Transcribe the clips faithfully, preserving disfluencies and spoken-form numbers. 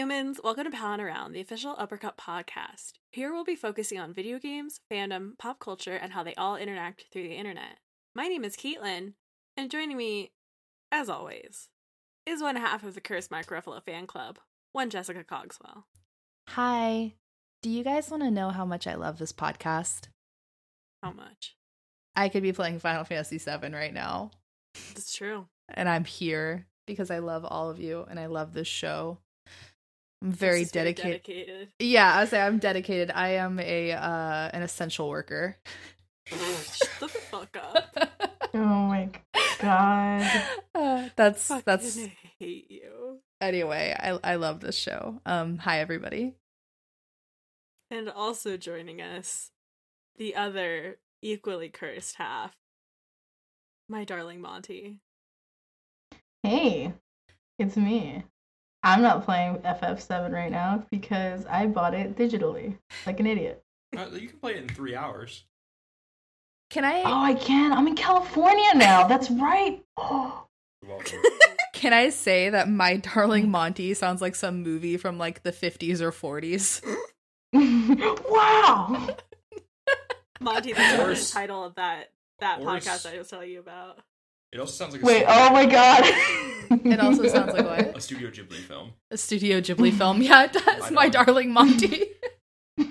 humans, welcome to Pound Around, the official Uppercut podcast. Here we'll be focusing on video games, fandom, pop culture, and how they all interact through the internet. My name is Caitlin, and joining me, as always, is one half of the Cursed Mark Ruffalo fan club, one Jessica Cogswell. Hi. Do you guys want to know how much I love this podcast? How much? I could be playing Final Fantasy seven right now. That's true. And I'm here because I love all of you, and I love this show. I'm very dedicated. very dedicated. Yeah, I was saying I'm dedicated. I am a uh, an essential worker. Oh, shut the fuck up! Oh my god, uh, that's Fucking that's. I hate you. Anyway, I I love this show. Um, hi everybody. And also joining us, the other equally cursed half, my darling Monty. Hey, it's me. I'm not playing F F seven right now because I bought it digitally, like an idiot. Uh, you can play it in three hours. Can I? Oh, I can. I'm in California now. That's right. Oh. You're welcome. Can I say that My Darling Monty sounds like some movie from like the fifties or forties? Wow. Monty, that's the title of that that Horse. podcast I was telling you about. It also sounds like a Wait, oh my god. It also sounds like what? A Studio Ghibli film. A Studio Ghibli film, yeah, it does. My Darling Monty. um,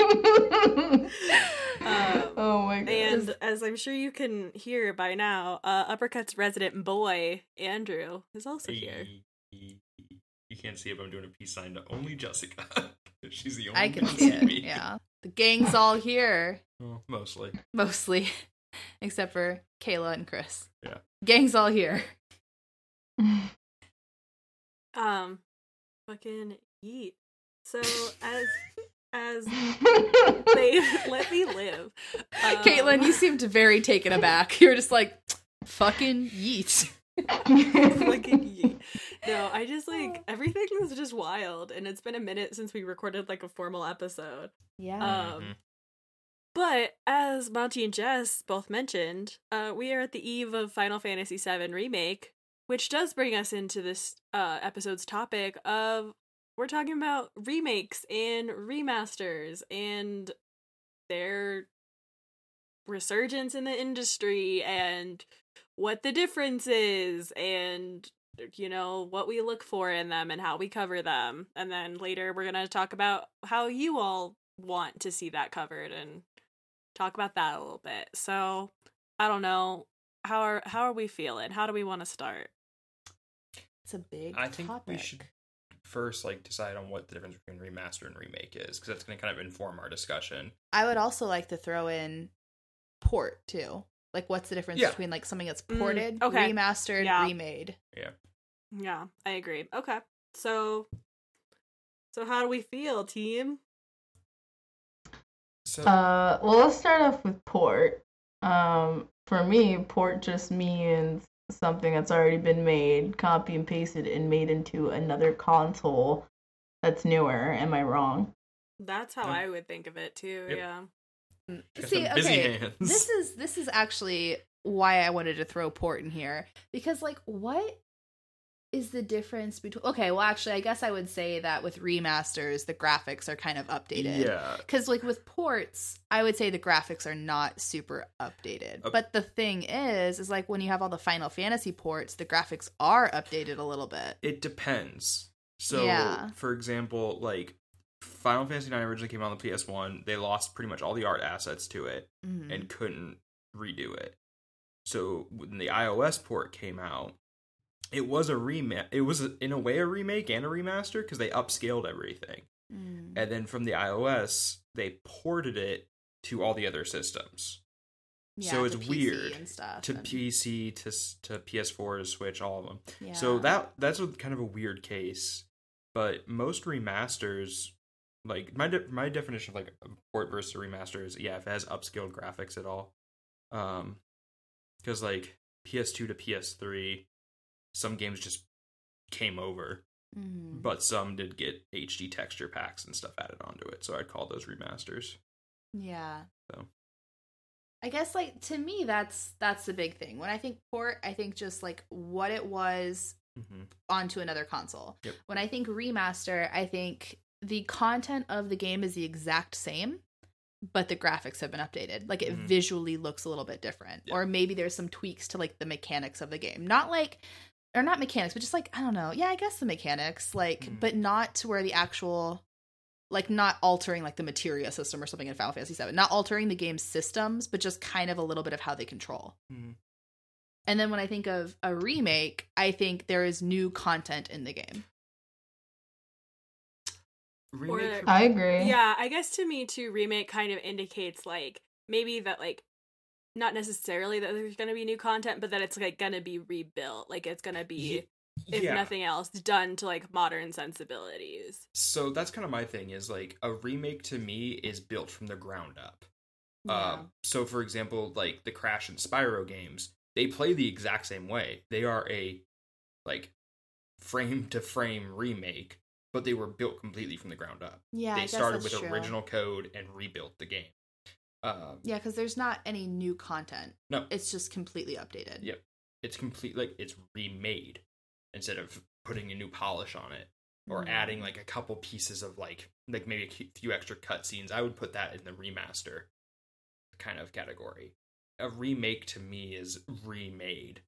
oh my god. And as I'm sure you can hear by now, uh, Uppercut's resident boy, Andrew, is also here. You can't see it, but I'm doing a peace sign to only Jessica. She's the only I can see it, me. Yeah. The gang's all here. Well, mostly. Mostly. Except for Kayla and Chris. Yeah. Gang's all here. Um, fucking yeet. So as as they let me live, um, Caitlin, you seemed very taken aback. You were just like, fucking yeet. Fucking yeet. No, I just like everything was just wild, and it's been a minute since we recorded like a formal episode. Yeah. Um. Mm-hmm. But, as Monty and Jess both mentioned, uh, we are at the eve of Final Fantasy seven Remake, which does bring us into this uh, episode's topic of, we're talking about remakes and remasters and their resurgence in the industry and what the difference is and, you know, what we look for in them and how we cover them. And then later we're going to talk about how you all want to see that covered and talk about that a little bit. So I don't know, how are how are we feeling? How do we want to start? It's a big I think topic. We should first like decide on what the difference between remaster and remake is, because that's going to kind of inform our discussion. I would also like to throw in port too, like what's the difference yeah. between like something that's ported, mm, okay. remastered, yeah. remade. Yeah, yeah, I agree. Okay, so so how do we feel, team? So. Uh, well, let's start off with port. Um, for me, port just means something that's already been made, copy and pasted, and made into another console that's newer. Am I wrong? That's how um, I would think of it too. Yep. Yeah. See, okay, this is this is actually why I wanted to throw port in here, because like, what is the difference between... Okay, well, actually, I guess I would say that with remasters, the graphics are kind of updated. Yeah. Because, like, with ports, I would say the graphics are not super updated. Up- but the thing is, is, like, when you have all the Final Fantasy ports, the graphics are updated a little bit. It depends. So, yeah. For example, like, Final Fantasy nine originally came out on the P S one. They lost pretty much all the art assets to it mm-hmm. and couldn't redo it. So, when the iOS port came out, It was a remake. It was, a, in a way, a remake and a remaster, because they upscaled everything. Mm. And then from the iOS, they ported it to all the other systems. Yeah, so it's P C weird and stuff, to and... P C, to to P S four, to Switch, all of them. Yeah. So that that's a, kind of a weird case. But most remasters, like my de- my definition of like a port versus a remaster is yeah, if it has upscaled graphics at all, um, because like P S two to P S three. Some games just came over, mm. but some did get H D texture packs and stuff added onto it. So I'd call those remasters. Yeah. So I guess, like, to me, that's that's the big thing. When I think port, I think just like what it was mm-hmm. onto another console. Yep. When I think remaster, I think the content of the game is the exact same, but the graphics have been updated. Like, it mm-hmm. visually looks a little bit different. Yep. Or maybe there's some tweaks to, like, the mechanics of the game. Not like... Or not mechanics, but just, like, I don't know. Yeah, I guess the mechanics, like, mm. but not to where the actual, like, not altering, like, the materia system or something in Final Fantasy seven. Not altering the game's systems, but just kind of a little bit of how they control. Mm. And then when I think of a remake, I think there is new content in the game. Remake for- I agree. Yeah, I guess to me, too, remake kind of indicates, like, maybe that, like, not necessarily that there's going to be new content, but that it's like going to be rebuilt. Like, it's going to be, yeah. if nothing else, done to like modern sensibilities. So that's kind of my thing is like a remake to me is built from the ground up. Yeah. Uh, so for example, like the Crash and Spyro games, they play the exact same way. They are a like frame to frame remake, but they were built completely from the ground up. Yeah, they I started with true. original code and rebuilt the game. Um, yeah, because there's not any new content. No. It's just completely updated. Yep. It's complete, like, it's remade instead of putting a new polish on it or mm. adding, like, a couple pieces of, like, like maybe a few extra cutscenes. I would put that in the remaster kind of category. A remake, to me, is remade.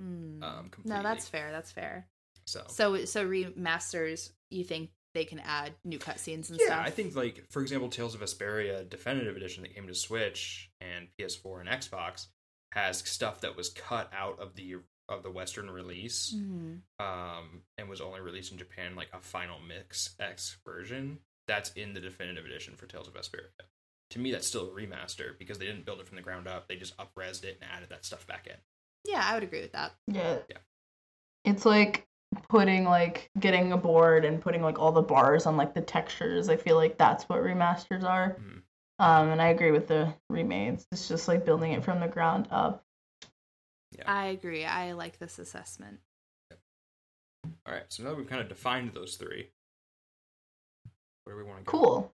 Mm. Um, completely. No, that's fair. That's fair. So, so, so remasters, you think... they can add new cutscenes and yeah, stuff. Yeah, I think, like, for example, Tales of Vesperia Definitive Edition that came to Switch and P S four and Xbox has stuff that was cut out of the of the Western release mm-hmm. um, and was only released in Japan, like a final mix X version. That's in the Definitive Edition for Tales of Vesperia. To me, that's still a remaster because they didn't build it from the ground up. They just up-resed it and added that stuff back in. Yeah, I would agree with that. Yeah. yeah. It's like... putting like getting a board and putting like all the bars on like the textures. I feel like that's what remasters are. Mm. Um and I agree with the remades. It's just like building it from the ground up. Yeah. I agree. I like this assessment. Yep. All right, so now that we've kind of defined those three. Where do we want to go? Cool.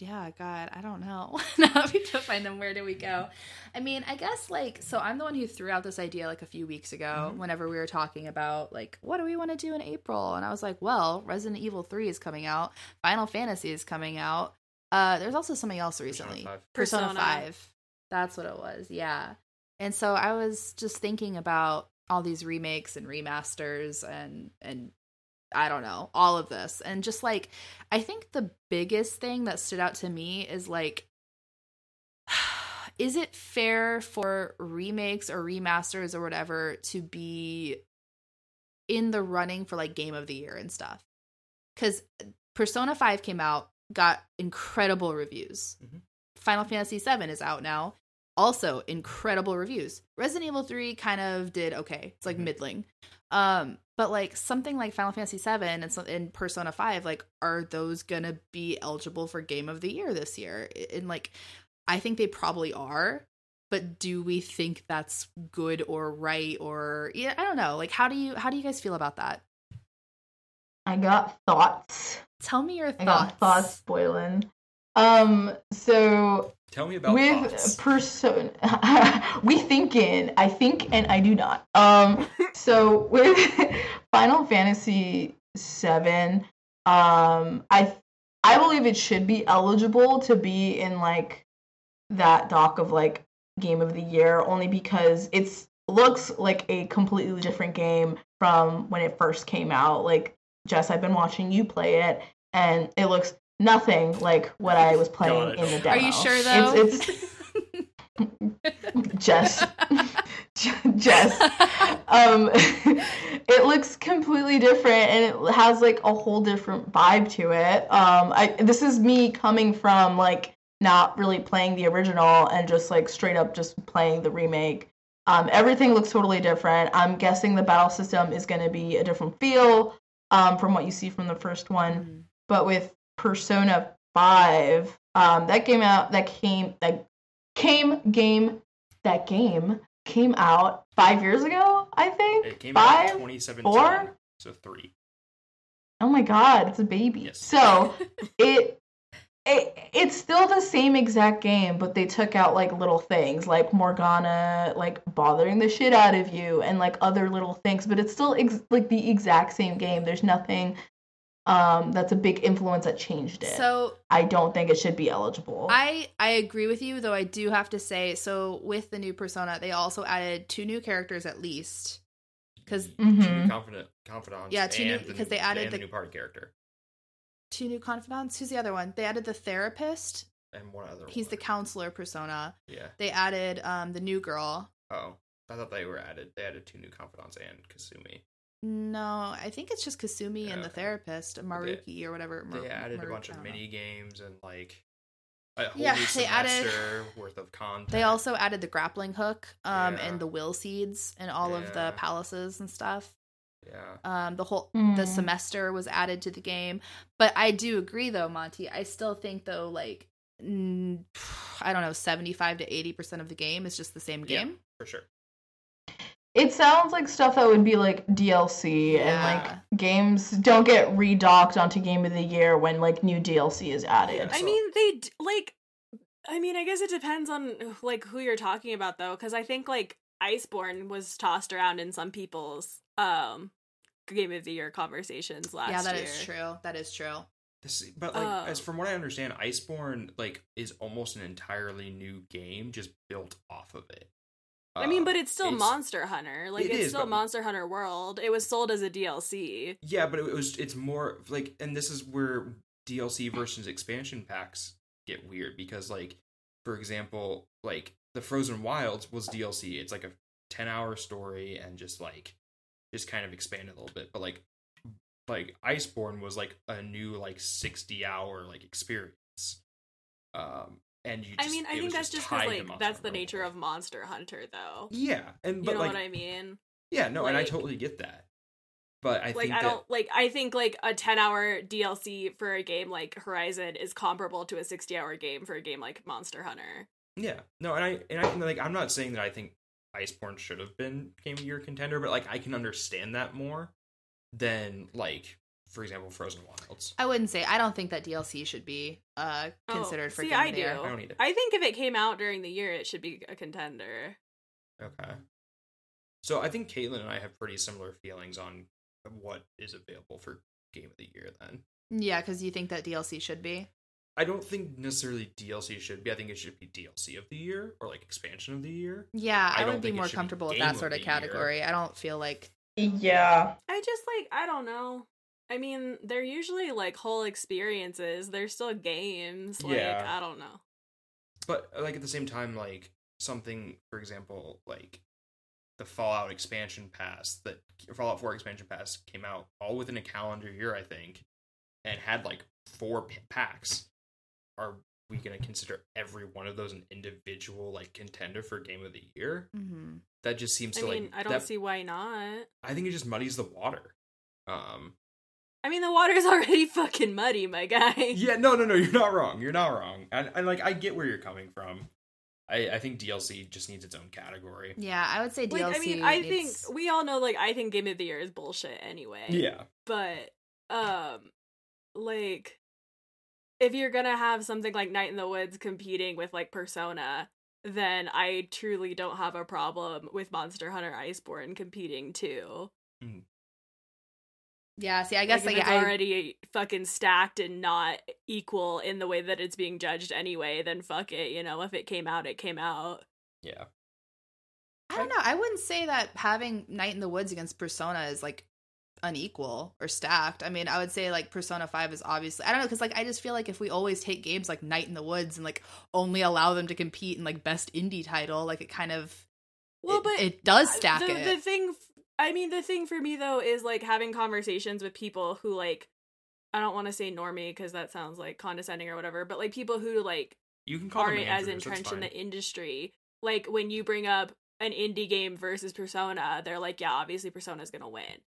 Yeah, God, I don't know. Now we find them. Where do we go? I mean, I guess like so. I'm the one who threw out this idea like a few weeks ago. Mm-hmm. Whenever we were talking about like what do we want to do in April, and I was like, well, Resident Evil three is coming out, Final Fantasy is coming out. Uh, there's also something else recently, Persona five. Persona, Persona five. That's what it was. Yeah, and so I was just thinking about all these remakes and remasters and and. I don't know, all of this. And just like, I think the biggest thing that stood out to me is like, is it fair for remakes or remasters or whatever to be in the running for like game of the year and stuff? Because Persona five came out, got incredible reviews. Mm-hmm. Final Fantasy seven is out now. Also incredible reviews. Resident Evil three kind of did okay. It's like mm-hmm. middling. Um, but like something like Final Fantasy seven and, so, and Persona five, like, are those gonna be eligible for Game of the Year this year? And like, I think they probably are, but do we think that's good or right or yeah, I don't know. Like, how do you how do you guys feel about that? I got thoughts. Tell me your thoughts. I got thoughts, Boylan. Um, so tell me about with thoughts. Persona. we thinking. I think and I do not. Um, so with Final Fantasy seven, um, I I believe it should be eligible to be in like that doc of like Game of the Year, only because it's looks like a completely different game from when it first came out. Like Jess, I've been watching you play it, and it looks. Nothing like what I was playing in the demo. Are you sure, though? It's, it's... Jess. Jess. Um, it looks completely different, and it has, like, a whole different vibe to it. Um, I, this is me coming from, like, not really playing the original and just, like, straight up just playing the remake. Um, everything looks totally different. I'm guessing the battle system is going to be a different feel um, from what you see from the first one. Mm-hmm. But with Persona five, um, that came out, that came, that came, game, that game came out five years ago, I think? It came five, out in twenty seventeen, four? So three. Oh my god, it's a baby. Yes. So, it It, it's still the same exact game, but they took out, like, little things, like Morgana, like, bothering the shit out of you, and, like, other little things, but it's still, ex- like, the exact same game. There's nothing um, that's a big influence that changed it. So I don't think it should be eligible. I, I agree with you, though I do have to say, so with the new Persona, they also added two new characters at least. Cause, mm-hmm. Two new confidant, confidants, yeah, two and, new, the, because they added and the, the new party character. Two new confidants. Who's the other one? They added the therapist. And one other one. He's the counselor persona. Yeah. They added um the new girl. Oh, I thought they were added. They added two new confidants and Kasumi. No, I think it's just Kasumi yeah, and the okay. therapist, Maruki they, or whatever. Mar- they added Maruki, a bunch of mini games and like a whole yeah, new semester added, worth of content. They also added the grappling hook um yeah. and the will seeds and all yeah. of the palaces and stuff. Yeah. Um, the whole mm. the semester was added to the game, but I do agree though, Monty. I still think though, like n- I don't know, seventy-five to eighty percent of the game is just the same game. Yeah, for sure. It sounds like stuff that would be like D L C, yeah. and like games don't get redocked onto Game of the Year when like new D L C is added. I so. mean, they d- like. I mean, I guess it depends on like who you're talking about though, because I think like Iceborne was tossed around in some people's um Game of the Year conversations last year. Yeah, that year. is true. That is true. This, but like, um, as from what I understand, Iceborne like is almost an entirely new game, just built off of it. Uh, I mean, but it's still it's, Monster Hunter. Like it it's is, still but, Monster Hunter World. It was sold as a D L C. Yeah, but it was. It's more like, and this is where D L C versus expansion packs get weird because, like, for example, like The Frozen Wilds was D L C. It's like a ten-hour story and just like. Just kind of expand a little bit, but like, like Iceborne was like a new like sixty hour like experience, um, and you. Just, I mean, I think that's just because like that's the nature of Monster Hunter, though. Yeah, and but you know like, what I mean. Yeah, no, like, and I totally get that, but I like, think I that, don't like. I think like a ten hour D L C for a game like Horizon is comparable to a sixty hour game for a game like Monster Hunter. Yeah, no, and I and I and like I'm not saying that I think Iceborne should have been Game of the Year contender, but like I can understand that more than like, for example, Frozen Wilds. I wouldn't say I don't think that D L C should be uh considered oh, for see, Game I of the do. Year. I don't either. I think if it came out during the year, it should be a contender. Okay, so I think Caitlin and I have pretty similar feelings on what is available for Game of the Year. Then yeah, because you think that D L C should be. I don't think necessarily D L C should be. I think it should be D L C of the year or like expansion of the year. Yeah, I, I would be more comfortable be with that sort of, of category. Year. I don't feel like. Yeah. I just like, I don't know. I mean, they're usually like whole experiences. They're still games. Like, yeah. I don't know. But like at the same time, like something, for example, like the Fallout expansion pass, that Fallout four expansion pass came out all within a calendar year, I think, and had like four packs. Are we going to consider every one of those an individual like contender for Game of the Year? Mm-hmm. That just seems I to mean, like I don't that, see why not. I think it just muddies the water. Um, I mean, the water's already fucking muddy, my guy. Yeah, no, no, no. You're not wrong. You're not wrong. And, and like, I get where you're coming from. I, I think D L C just needs its own category. Yeah, I would say D L C. Like, I mean, I needs... think we all know. Like, I think Game of the Year is bullshit anyway. Yeah, but um, like. If you're gonna have something like Night in the Woods competing with like Persona, then I truly don't have a problem with Monster Hunter Iceborne competing too. Mm. Yeah, see, I guess like, like it's I... already fucking stacked and not equal in the way that it's being judged anyway. Then fuck it, you know. If it came out, it came out. Yeah. I don't know. I wouldn't say that having Night in the Woods against Persona is like. Unequal or stacked. I mean, I would say like Persona five is obviously, I don't know, because like I just feel like if we always take games like Night in the Woods and like only allow them to compete in like best indie title, like it kind of well, it, but it does stack the, it. The thing, I mean, the thing for me though is like having conversations with people who like, I don't want to say normie because that sounds like condescending or whatever, but like people who like you can call aren't them Andrews, as entrenched in the industry. Like when you bring up an indie game versus Persona, they're like, yeah, obviously Persona's gonna win.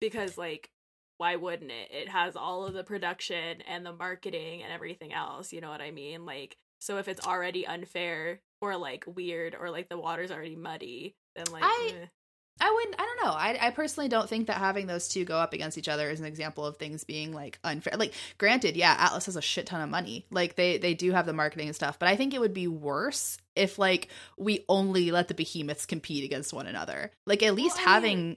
Because, like, why wouldn't it? It has all of the production and the marketing and everything else, you know what I mean? Like, so if it's already unfair or, like, weird or, like, the water's already muddy, then, like... I, eh. I wouldn't, I don't know. I, I personally don't think that having those two go up against each other is an example of things being like unfair. Like, granted, yeah, Atlas has a shit ton of money. Like they, they do have the marketing and stuff, but I think it would be worse if like we only let the behemoths compete against one another. Like at least well, I having. Mean...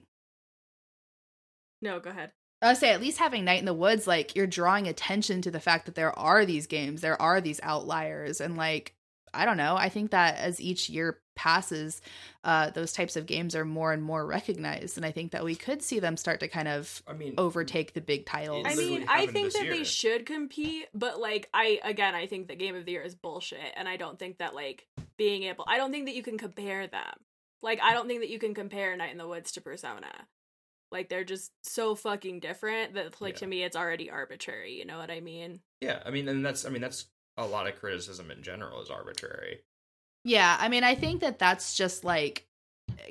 No, go ahead. I would say at least having Night in the Woods, like you're drawing attention to the fact that there are these games, there are these outliers, and like, I don't know. I think that as each year passes, uh, those types of games are more and more recognized, and I think that we could see them start to kind of I mean, overtake the big titles. I mean, I think that year. they should compete, but like, I again, I think the Game of the Year is bullshit, and I don't think that like being able, I don't think that you can compare them. Like, I don't think that you can compare Night in the Woods to Persona. Like, they're just so fucking different that like yeah. to me, it's already arbitrary. You know what I mean? Yeah, I mean, and that's, I mean, that's. a lot of criticism in general is arbitrary. Yeah, I mean, I think that that's just like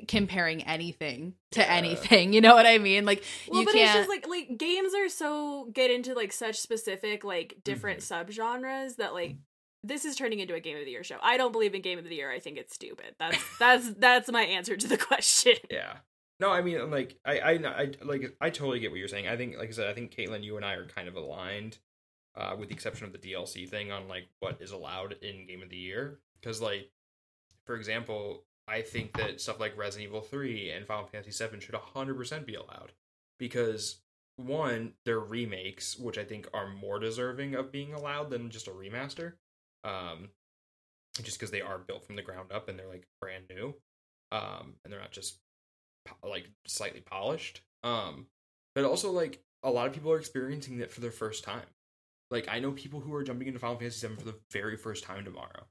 comparing anything to yeah. anything. You know what I mean? Like, well, you but can't... it's just like like games are so get into like such specific like different mm-hmm. subgenres that like this is turning into a Game of the Year show. I don't believe in Game of the Year. I think it's stupid. That's that's that's my answer to the question. Yeah. No, I mean, like I, I I like I totally get what you're saying. I think, like I said, I think Caitlin, you and I are kind of aligned. Uh, with the exception of the D L C thing on, like, what is allowed in Game of the Year. Because, like, for example, I think that stuff like Resident Evil three and Final Fantasy seven should one hundred percent be allowed. Because, one, they're remakes, which I think are more deserving of being allowed than just a remaster. Um, just because they are built from the ground up and they're, like, brand new. Um, and they're not just, like, slightly polished. Um, but also, like, a lot of people are experiencing it for their first time. Like, I know people who are jumping into Final Fantasy seven for the very first time tomorrow.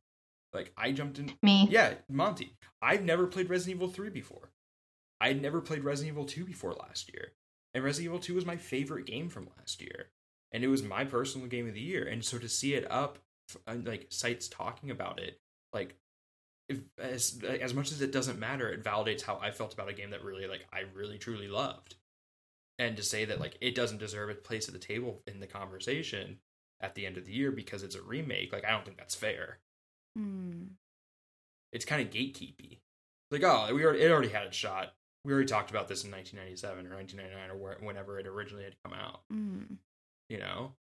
Like, I jumped in... Me. Yeah, Monty. I've never played Resident Evil three before. I never played Resident Evil two before last year. And Resident Evil two was my favorite game from last year. And it was my personal game of the year. And so to see it up, like, sites talking about it, like, if, as, as much as it doesn't matter, it validates how I felt about a game that really, like, I really, truly loved. And to say that, like, it doesn't deserve its place at the table in the conversation at the end of the year because it's a remake, like, I don't think that's fair. Mm. It's kind of gatekeepy. Like, oh, we already, it already had its shot. We already talked about this in nineteen ninety-seven or nineteen ninety-nine or whenever it originally had come out. Mm. You know?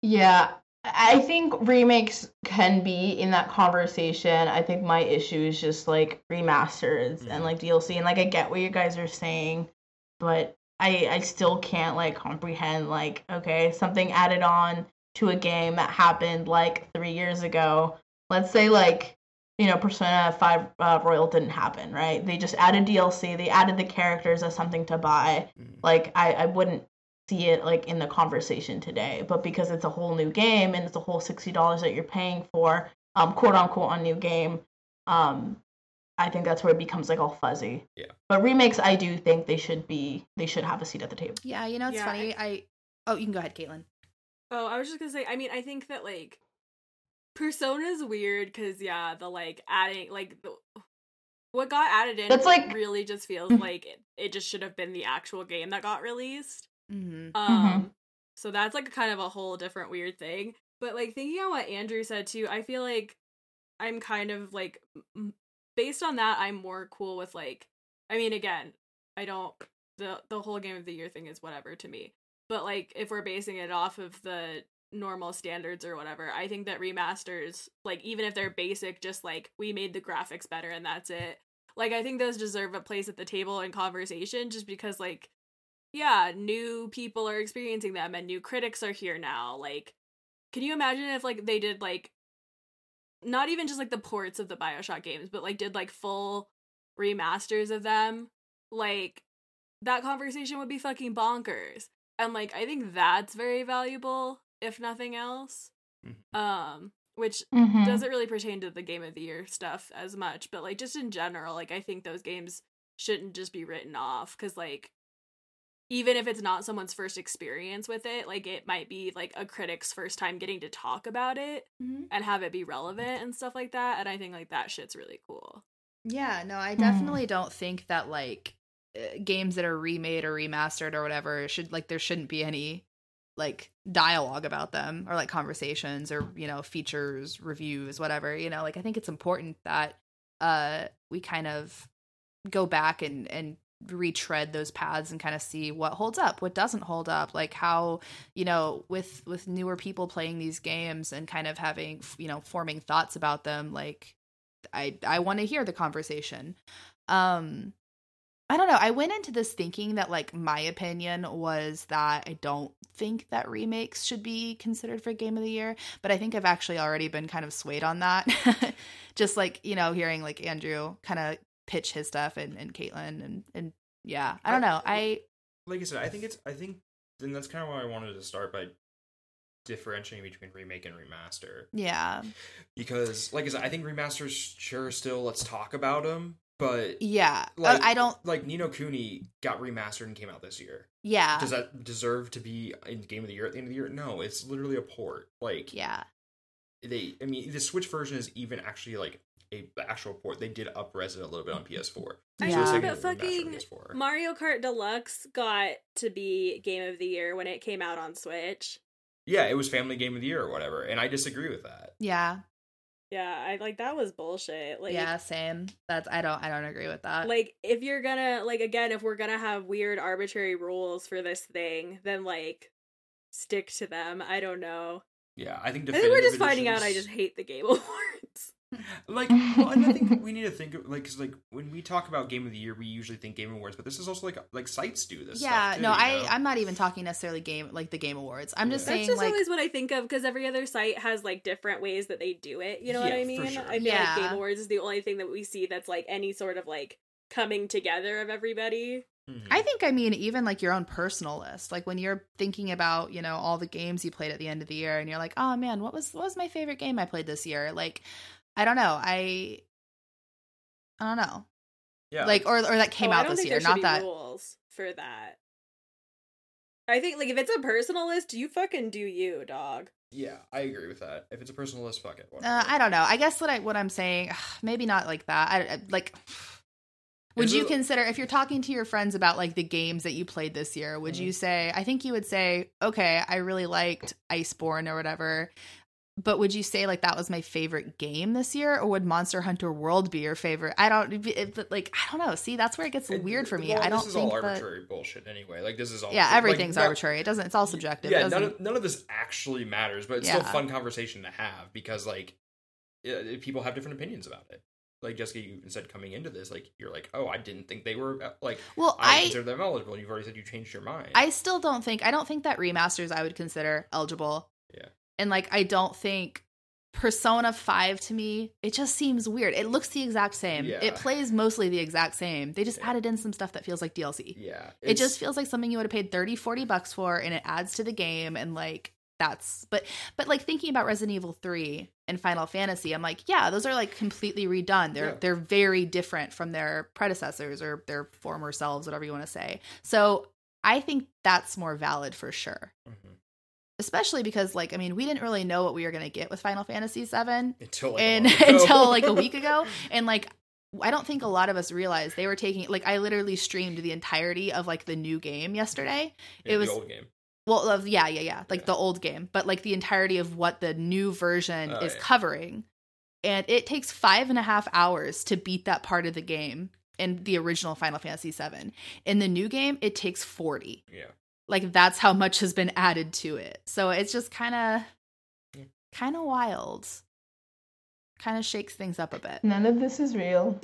Yeah. I think remakes can be in that conversation. I think my issue is just, like, remasters mm. and, like, D L C. And, like, I get what you guys are saying, but... I, I still can't, like, comprehend, like, okay, something added on to a game that happened, like, three years ago. Let's say, like, you know, Persona five uh, Royal didn't happen, right? They just added D L C. They added the characters as something to buy. Mm. Like, I, I wouldn't see it, like, in the conversation today. But because it's a whole new game and it's a whole sixty dollars that you're paying for, um, quote-unquote, a new game, um... I think that's where it becomes, like, all fuzzy. Yeah. But remakes, I do think they should be, they should have a seat at the table. Yeah, you know, it's yeah, funny. I, I, oh, you can go ahead, Caitlin. Oh, I was just gonna say, I mean, I think that, like, Persona's weird, because, yeah, the, like, adding, like, the, what got added in that's like... really just feels like it, it just should have been the actual game that got released. Mm-hmm. Um, mm-hmm. So that's, like, kind of a whole different weird thing. But, like, thinking on what Andrew said, too, I feel like I'm kind of, like... M- Based on that, I'm more cool with, like, I mean, again, I don't, the the whole Game of the Year thing is whatever to me. But, like, if we're basing it off of the normal standards or whatever, I think that remasters, like, even if they're basic, just, like, we made the graphics better and that's it. Like, I think those deserve a place at the table in conversation just because, like, yeah, new people are experiencing them and new critics are here now. Like, can you imagine if, like, they did, like, not even just, like, the ports of the BioShock games, but, like, did, like, full remasters of them, like, that conversation would be fucking bonkers. And, like, I think that's very valuable, if nothing else. Mm-hmm. Um, which mm-hmm. doesn't really pertain to the Game of the Year stuff as much, but, like, just in general, like, I think those games shouldn't just be written off, because, like, even if it's not someone's first experience with it, like, it might be, like, a critic's first time getting to talk about it mm-hmm. and have it be relevant and stuff like that. And I think, like, that shit's really cool. Yeah, no, I definitely mm. don't think that, like, games that are remade or remastered or whatever should, like, there shouldn't be any, like, dialogue about them or, like, conversations or, you know, features, reviews, whatever. You know, like, I think it's important that uh, we kind of go back and, and retread those paths and kind of see what holds up, what doesn't hold up, like how, you know, with with newer people playing these games and kind of having, you know, forming thoughts about them, like I I want to hear the conversation. Um, I don't know. I went into this thinking that, like, my opinion was that I don't think that remakes should be considered for Game of the Year, but I think I've actually already been kind of swayed on that. Just, like, you know, hearing, like, Andrew kind of pitch his stuff and, and Caitlin and, and, yeah. I don't know. I, like I said, I think it's, I think, and that's kind of why I wanted to start by differentiating between remake and remaster. Yeah. Because, like I said, I think remasters, sure, still, let's talk about them. But yeah, like, I don't like Ni No Kuni got remastered and came out this year. Yeah, does that deserve to be in Game of the Year at the end of the year? No, it's literally a port. Like, yeah, they. I mean, the Switch version is even actually like a actual port. They did up-res it a little bit on P S four. I know, so but fucking Mario Kart Deluxe got to be Game of the Year when it came out on Switch. Yeah, it was Family Game of the Year or whatever, and I disagree with that. Yeah. Yeah, I like that was bullshit. Like, yeah, same. That's I don't I don't agree with that. Like, if you're gonna like again, if we're gonna have weird arbitrary rules for this thing, then like stick to them. I don't know. Yeah, I think. I think we're just editions... finding out. I just hate the Game Awards. Like, well, and I think we need to think of, like, because like when we talk about Game of the Year, we usually think Game Awards, but this is also like like sites do this. Yeah, stuff too, no, I you know? I'm not even talking necessarily game like the Game Awards. I'm yeah. just saying that's just like, always what I think of because every other site has like different ways that they do it. You know yeah, what I mean? For sure. I mean, yeah. like Game Awards is the only thing that we see that's like any sort of like coming together of everybody. Mm-hmm. I think I mean even like your own personal list, like when you're thinking about you know all the games you played at the end of the year, and you're like, oh man, what was what was my favorite game I played this year? Like. I don't know. I I don't know. Yeah. Like or or that came oh, out this year. Not that rules for that. I think like if it's a personal list, you fucking do you, dog. Yeah, I agree with that. If it's a personal list, fuck it. Uh, I don't know. I guess what I what I'm saying, maybe not like that. I, I like. Would you consider if you're talking to your friends about like the games that you played this year? Would mm-hmm. you say? I think you would say, okay, I really liked Iceborne or whatever. But would you say like that was my favorite game this year, or would Monster Hunter World be your favorite? I don't it, like. I don't know. See, that's where it gets it, weird for me. Well, I don't. This is think all arbitrary that... bullshit anyway. Like this is all. Yeah, everything's like, arbitrary. It doesn't. It's all subjective. Yeah, none of, none of this actually matters. But it's yeah. still a fun conversation to have because like it, people have different opinions about it. Like Jessica, you said coming into this, like you're like, oh, I didn't think they were like. Well, I, I consider them eligible. You've already said you changed your mind. I still don't think. I don't think that remasters I would consider eligible. Yeah. And, like, I don't think Persona five, to me, it just seems weird. It looks the exact same. Yeah. It plays mostly the exact same. They just yeah. added in some stuff that feels like D L C. Yeah. It just feels like something you would have paid thirty, forty bucks for, and it adds to the game, and, like, that's... But, but like, thinking about Resident Evil three and Final Fantasy, I'm like, yeah, those are, like, completely redone. They're, yeah. they're very different from their predecessors or their former selves, whatever you want to say. So I think that's more valid for sure. Mm-hmm. Especially because, like, I mean, we didn't really know what we were going to get with Final Fantasy seven until like, and, until, like, a week ago. And, like, I don't think a lot of us realized they were taking – like, I literally streamed the entirety of, like, the new game yesterday. Yeah, it was the old game. Well, yeah, yeah, yeah. Like, yeah. the old game. But, like, the entirety of what the new version oh, is yeah. covering. And it takes five and a half hours to beat that part of the game in the original Final Fantasy seven. In the new game, it takes forty. Yeah. Like, that's how much has been added to it. So it's just kind of, yeah. kind of wild. Kind of shakes things up a bit. None of this is real.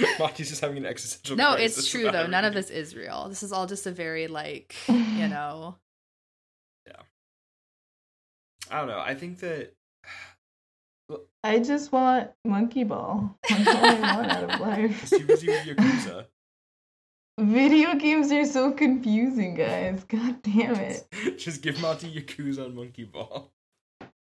Maki's just having an existential crisis. No, it's true, though. Everything. None of this is real. This is all just a very, like, you know. Yeah. I don't know. I think that. I just want Monkey Ball. That's all I want out of life. She was with Yakuza. Video games are so confusing, guys. God damn it. Just give Monty Yakuza on Monkey Ball.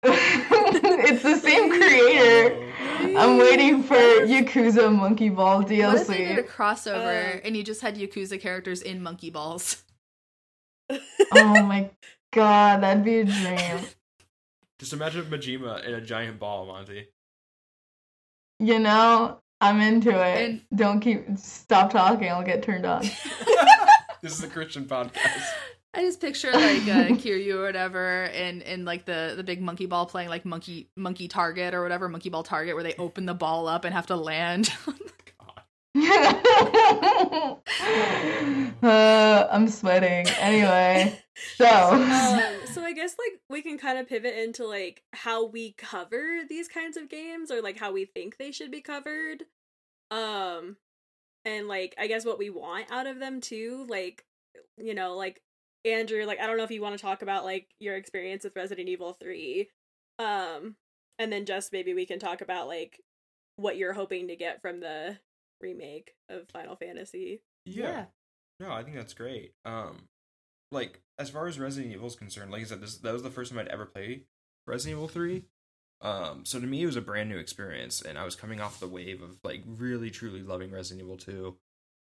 It's the same creator. I'm waiting for Yakuza Monkey Ball D L C. What if they did a crossover uh, and you just had Yakuza characters in Monkey Balls? Oh my god, that'd be a dream. Just imagine Majima in a giant ball, Monty. You know... I'm into it. And Don't keep... Stop talking. I'll get turned on. This is a Christian podcast. I just picture, like, uh, Kiryu or whatever, and, and like, the, the big monkey ball playing, like, monkey monkey target or whatever, monkey ball target, where they open the ball up and have to land. Oh, God. uh, I'm sweating. Anyway, so um, so I guess like we can kind of pivot into like how we cover these kinds of games, or like how we think they should be covered, um, and like I guess what we want out of them too. Like, you know, like Andrew, like I don't know if you want to talk about like your experience with Resident Evil three, um, and then just maybe we can talk about like what you're hoping to get from the remake of Final Fantasy. Yeah. yeah. No, I think that's great. Um, like, as far as Resident Evil is concerned, like I said, this that was the first time I'd ever played Resident Evil three. Um, so to me, it was a brand new experience, and I was coming off the wave of, like, really, truly loving Resident Evil two.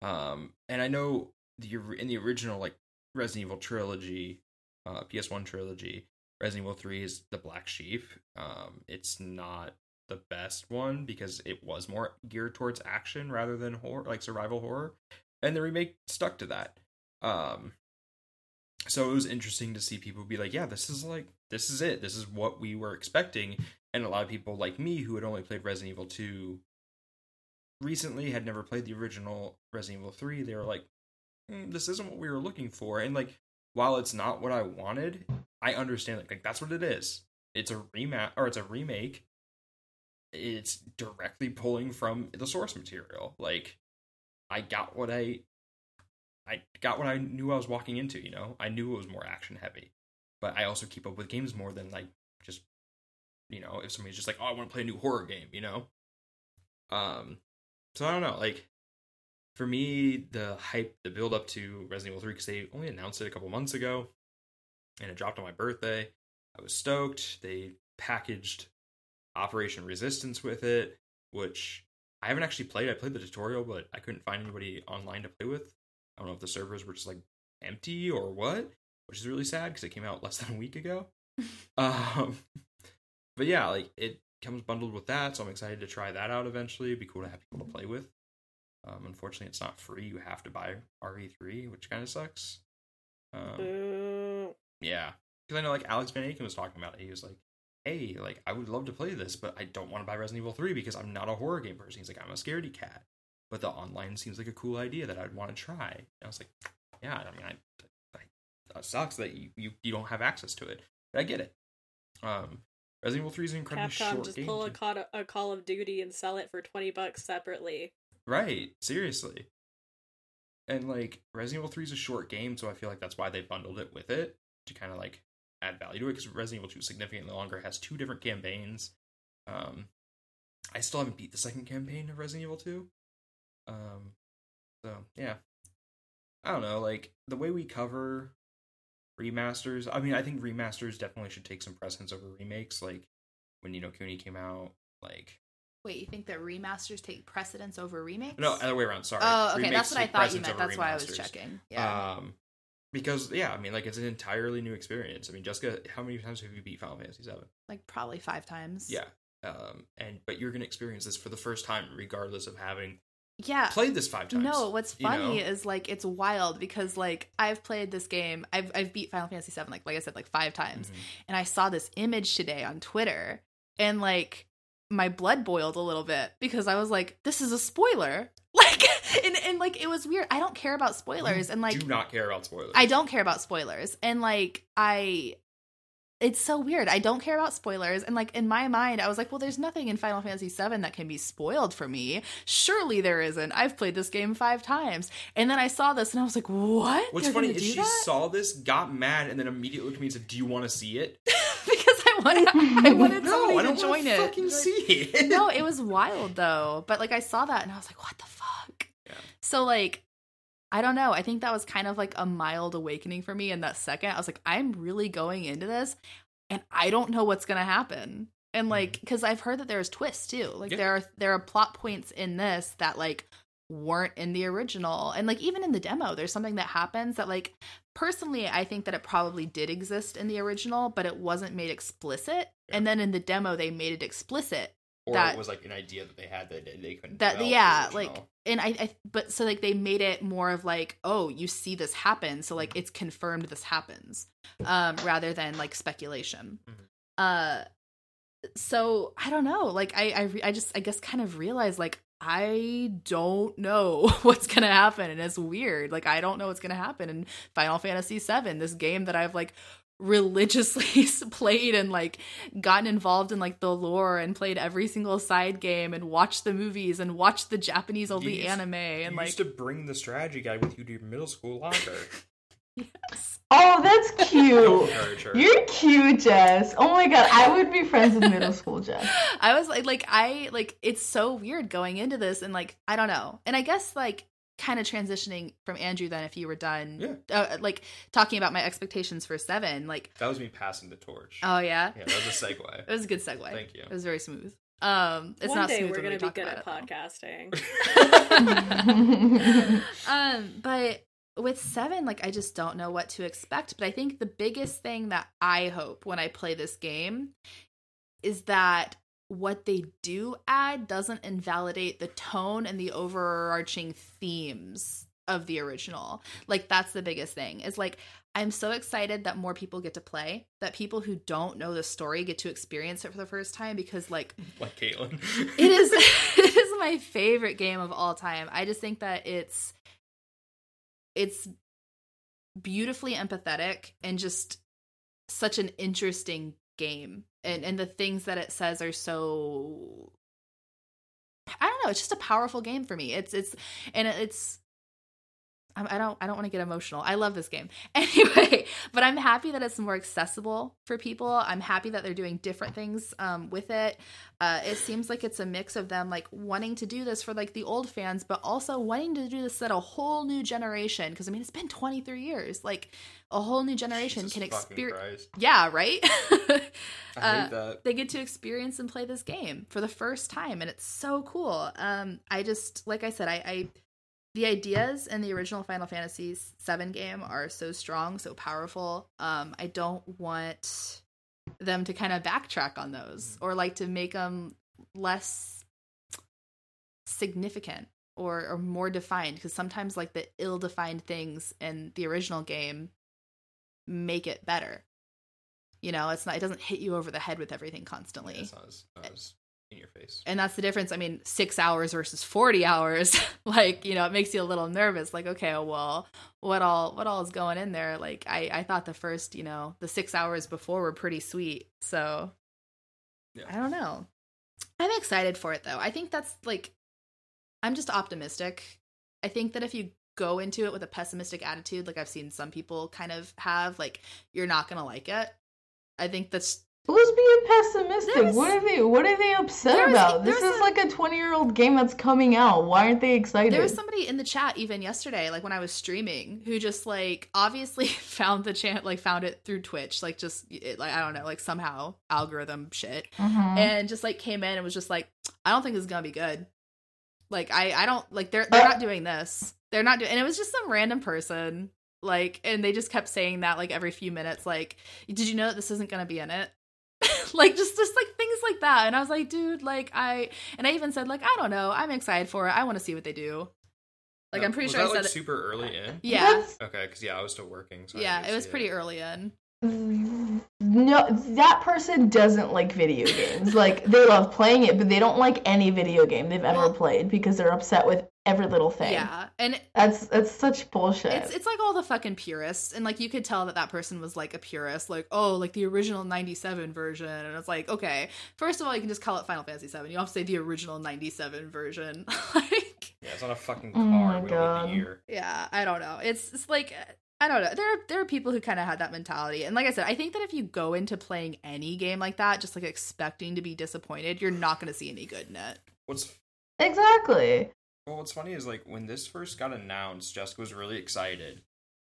Um, and I know the in the original, like, Resident Evil trilogy, uh, P S one trilogy, Resident Evil three is the black sheep. Um, it's not the best one because it was more geared towards action rather than horror, like survival horror, and the remake stuck to that. Um, so it was interesting to see people be like, yeah, this is like, this is it. This is what we were expecting. And a lot of people like me who had only played Resident Evil two recently, had never played the original Resident Evil three. They were like, mm, this isn't what we were looking for. And like, while it's not what I wanted, I understand like, like that's what it is. It's a remake or it's a remake. It's directly pulling from the source material. Like, I got what I, I got what I knew I was walking into, you know? I knew it was more action heavy, but I also keep up with games more than, like, just, you know, if somebody's just like, oh, I want to play a new horror game, you know? Um, so I don't know, like, for me, the hype, the build up to Resident Evil three, because they only announced it a couple months ago, and it dropped on my birthday. I was stoked. They packaged Operation Resistance with it, which I haven't actually played. I played the tutorial, but I couldn't find anybody online to play with. I don't know if the servers were just like empty or what, which is really sad because it came out less than a week ago. um, but yeah, like it comes bundled with that, so I'm excited to try that out eventually. It'd be cool to have people to play with. Um, unfortunately, it's not free. You have to buy R E three, which kind of sucks. Um, yeah, because I know like Alex Van Aken was talking about it. He was like, hey, like, I would love to play this, but I don't want to buy Resident Evil three because I'm not a horror game person. He's like, I'm a scaredy cat. But the online seems like a cool idea that I'd want to try. And I was like, yeah, I mean, I, I, it sucks that you, you, you don't have access to it. But I get it. Um, Resident Evil three is an incredibly Capcom, short just game. Pull a, a Call of Duty and sell it for twenty bucks separately. Right, seriously. And, like, Resident Evil three is a short game, so I feel like that's why they bundled it with it, to kind of, like, add value to it, because Resident Evil two significantly longer, has two different campaigns. Um, I still haven't beat the second campaign of Resident Evil two. Um, so, yeah. I don't know, like, the way we cover remasters, I mean, I think remasters definitely should take some precedence over remakes, like, when Ni No Kuni came out, like... Wait, you think that remasters take precedence over remakes? No, other way around, sorry. Oh, okay, remakes that's what I thought you meant, that's remasters. Why I was checking. Yeah. Um... Because, yeah, I mean, like, it's an entirely new experience. I mean, Jessica, how many times have you beat Final Fantasy seven? Like, probably five times. Yeah. Um, and but you're going to experience this for the first time, regardless of having yeah. played this five times. No, what's funny you know? is, like, it's wild because, like, I've played this game. I've I've beat Final Fantasy seven, like, like I said, like, five times. Mm-hmm. And I saw this image today on Twitter. And, like, my blood boiled a little bit because I was like, this is a spoiler. Like, and, and, like, it was weird. I don't care about spoilers. You and, like, do not care about spoilers. I don't care about spoilers. And, like, I, it's so weird. I don't care about spoilers. And, like, in my mind, I was like, well, there's nothing in Final Fantasy seven that can be spoiled for me. Surely there isn't. I've played this game five times. And then I saw this and I was like, what? What's They're funny is she that? saw this, got mad, and then immediately looked at me and said, do you want to see it? I wanted somebody no, to join it. Fucking like, see it. No, it was wild though. But like I saw that and I was like, what the fuck? Yeah. So like, I don't know. I think that was kind of like a mild awakening for me in that second. I was like, I'm really going into this and I don't know what's going to happen. And like, because I've heard that there's twists too. Like yeah. there are there are plot points in this that like weren't in the original. And like even in the demo, there's something that happens that like personally I think that it probably did exist in the original, but it wasn't made explicit. Yeah. And then in the demo they made it explicit. Or that, it was like an idea that they had that they couldn't that yeah like and I, I but so like they made it more of like, oh, you see this happen, so like it's confirmed this happens, um rather than like speculation. Mm-hmm. uh so I don't know, like I I, re- I just I guess kind of realized like I don't know what's going to happen. And it's weird. Like, I don't know what's going to happen in Final Fantasy seven, this game that I've like religiously played and like gotten involved in like the lore and played every single side game and watched the movies and watched the Japanese only anime. And you like used to bring the strategy guide with you to your middle school locker. Yes. Oh, that's cute. You're cute, Jess. Oh my god, I would be friends with middle school Jess. I was like, like I like it's so weird going into this, and like I don't know. And I guess like kind of transitioning from Andrew then, if you were done, yeah. uh, like talking about my expectations for seven, like that was me passing the torch. Oh yeah, yeah, that was a segue. It was a good segue. Thank you. It was very smooth. Um, it's one not day smooth we're gonna we be good at podcasting. um, but. With seven, like, I just don't know what to expect. But I think the biggest thing that I hope when I play this game is that what they do add doesn't invalidate the tone and the overarching themes of the original. Like, that's the biggest thing. Is like, I'm so excited that more people get to play, that people who don't know the story get to experience it for the first time, because like like Caitlin. it is it is my favorite game of all time. I just think that it's It's beautifully empathetic and just such an interesting game. And and the things that it says are so, I don't know, it's just a powerful game for me. It's it's and it's I don't I don't want to get emotional. I love this game. Anyway, but I'm happy that it's more accessible for people. I'm happy that they're doing different things um, with it. Uh, it seems like it's a mix of them like wanting to do this for like the old fans, but also wanting to do this at a whole new generation. Because I mean, it's been twenty-three years. Like a whole new generation Jesus can experience. Yeah, right. I hate that. Uh, they get to experience and play this game for the first time, and it's so cool. Um, I just like I said, I. I The ideas in the original Final Fantasy seven game are so strong, so powerful. Um, I don't want them to kind of backtrack on those or like to make them less significant or, or more defined, because sometimes like the ill-defined things in the original game make it better. You know, it's not it doesn't hit you over the head with everything constantly. Yeah, it's not as, not as- in your face. And that's the difference. I mean, six hours versus forty hours. Like, you know, it makes you a little nervous. Like, okay, well, what all what all is going in there? Like, I, I thought the first, you know, the six hours before were pretty sweet. So, yeah. I don't know. I'm excited for it, though. I think that's, like, I'm just optimistic. I think that if you go into it with a pessimistic attitude, like I've seen some people kind of have, like, you're not going to like it. I think that's Who's being pessimistic? There's, what are they? What are they upset about? This is a, like a twenty-year-old game that's coming out. Why aren't they excited? There was somebody in the chat even yesterday, like when I was streaming, who just like obviously found the chat, like found it through Twitch, like just it, like I don't know, like somehow algorithm shit, mm-hmm. and just like came in and was just like, I don't think this is gonna be good. Like I, I don't like they're they're uh, not doing this. They're not doing, and it was just some random person, like, and they just kept saying that like every few minutes, like, did you know that this isn't gonna be in it? Like, just, just, like, things like that. And I was like, dude, like, I... And I even said, like, I don't know. I'm excited for it. I want to see what they do. Like, no, I'm pretty sure I said... Was that, like, super early in? Yeah. That's... Okay, because, yeah, I was still working. So yeah, it was pretty it. early in. No, that person doesn't like video games. Like, they love playing it, but they don't like any video game they've ever played because they're upset with every little thing. Yeah, and it, that's that's such bullshit. It's it's like all the fucking purists, and like you could tell that that person was like a purist, like oh, like the original ninety-seven version, and it's like okay, first of all, you can just call it Final Fantasy seven. You don't have to say the original ninety-seven version. Like yeah, it's on a fucking car. Oh we don't need the year. Yeah, I don't know. It's it's like I don't know. There are, there are people who kind of had that mentality, and like I said, I think that if you go into playing any game like that, just like expecting to be disappointed, you're not going to see any good in it. What's exactly. Well, what's funny is, like, when this first got announced, Jessica was really excited,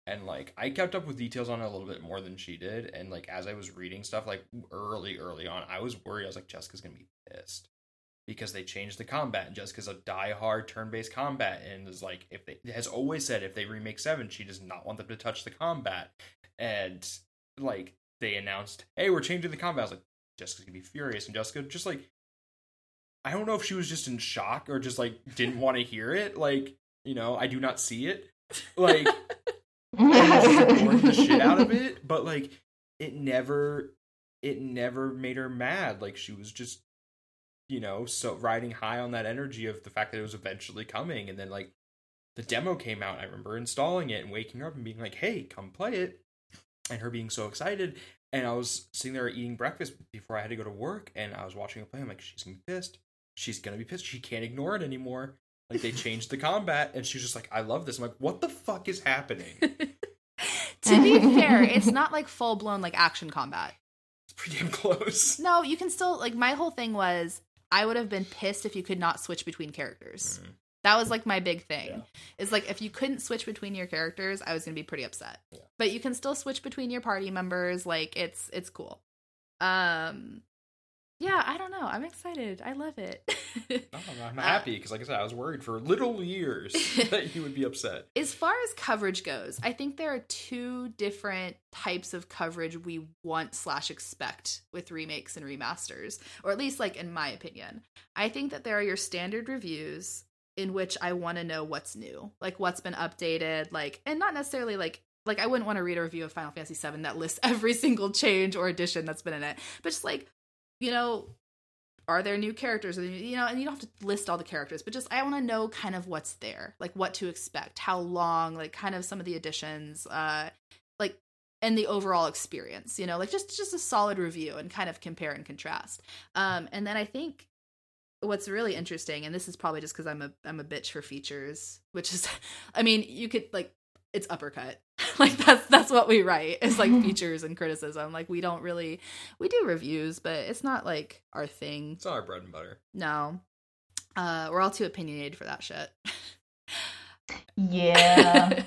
and, like, I kept up with details on it a little bit more than she did, and, like, as I was reading stuff, like, early, early on, I was worried, I was like, Jessica's gonna be pissed, because they changed the combat, and Jessica's a die-hard turn-based combat, and is, like, if they, has always said, if they remake seven, she does not want them to touch the combat, and, like, they announced, hey, we're changing the combat, I was like, Jessica's gonna be furious, and Jessica just, like, I don't know if she was just in shock or just, like, didn't want to hear it. Like, you know, I do not see it. Like, I bored the shit out of it. But, like, it never, it never made her mad. Like, she was just, you know, so riding high on that energy of the fact that it was eventually coming. And then, like, the demo came out. I remember installing it and waking up and being like, hey, come play it. And her being so excited. And I was sitting there eating breakfast before I had to go to work. And I was watching a play. I'm like, she's going to be pissed. She's going to be pissed. She can't ignore it anymore. Like, they changed the combat. And she's just like, I love this. I'm like, what the fuck is happening? To be fair, it's not like full blown like action combat. It's pretty damn close. No, you can still, like, my whole thing was I would have been pissed if you could not switch between characters. Mm. That was like my big thing. Yeah. Is like, if you couldn't switch between your characters, I was going to be pretty upset. Yeah. But you can still switch between your party members. Like, it's it's cool. Um, yeah, I don't know. I'm excited. I love it. no, I'm happy because, like I said, I was worried for little years that you would be upset. As far as coverage goes, I think there are two different types of coverage we want slash expect with remakes and remasters, or at least, like, in my opinion. I think that there are your standard reviews, in which I want to know what's new, like what's been updated, like, and not necessarily like, like I wouldn't want to read a review of Final Fantasy seven that lists every single change or addition that's been in it, but just like, you know, are there new characters, you know, and you don't have to list all the characters, but just, I want to know kind of what's there, like what to expect, how long, like kind of some of the additions, uh, like, and the overall experience, you know, like just, just a solid review and kind of compare and contrast. Um, and then I think, what's really interesting, and this is probably just because I'm a I'm a bitch for features, which is, I mean, you could, like, it's Uppercut. Like, that's that's what we write. It's, like, features and criticism. Like, we don't really, we do reviews, but it's not, like, our thing. It's not our bread and butter. No. Uh, we're all too opinionated for that shit. Yeah.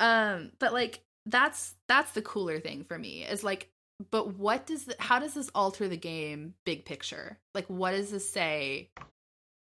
um, but, like, that's that's the cooler thing for me is, like, but what does the, how does this alter the game big picture? Like, what does this say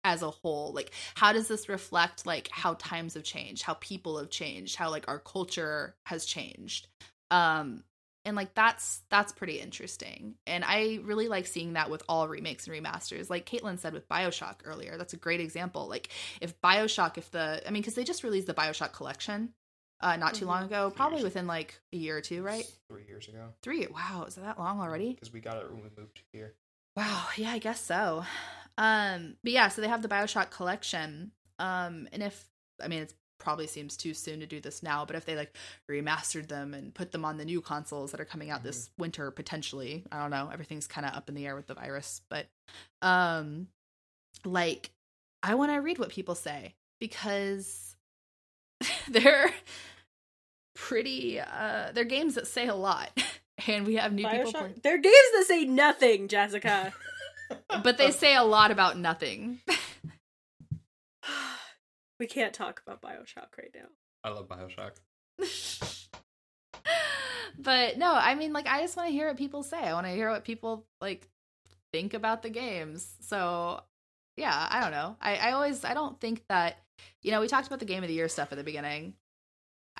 as a whole? Like, how does this reflect, like, how times have changed, how people have changed, how, like, our culture has changed? Um, and, like, that's that's pretty interesting. And I really like seeing that with all remakes and remasters. Like Caitlin said with BioShock earlier, that's a great example. Like, if BioShock, if the, I mean, because they just released the BioShock collection. Uh, not too mm-hmm. long ago, probably within like a year or two, right? Three years ago. Three. Wow, is it that long already? Because we got it when we moved here. Wow. Yeah, I guess so. Um, but yeah, so they have the BioShock collection. Um, and if I mean, it probably seems too soon to do this now, but if they like remastered them and put them on the new consoles that are coming out mm-hmm. this winter potentially, I don't know. Everything's kind of up in the air with the virus, but um, like I want to read what people say because. They're pretty, uh, they're games that say a lot, and we have new Bioshock? People playing. They're games that say nothing, Jessica. But they say a lot about nothing. We can't talk about BioShock right now. I love BioShock. But no, I mean, like, I just want to hear what people say. I want to hear what people, like, think about the games. So, yeah, I don't know. I, I always, I don't think that you know, we talked about the Game of the Year stuff at the beginning.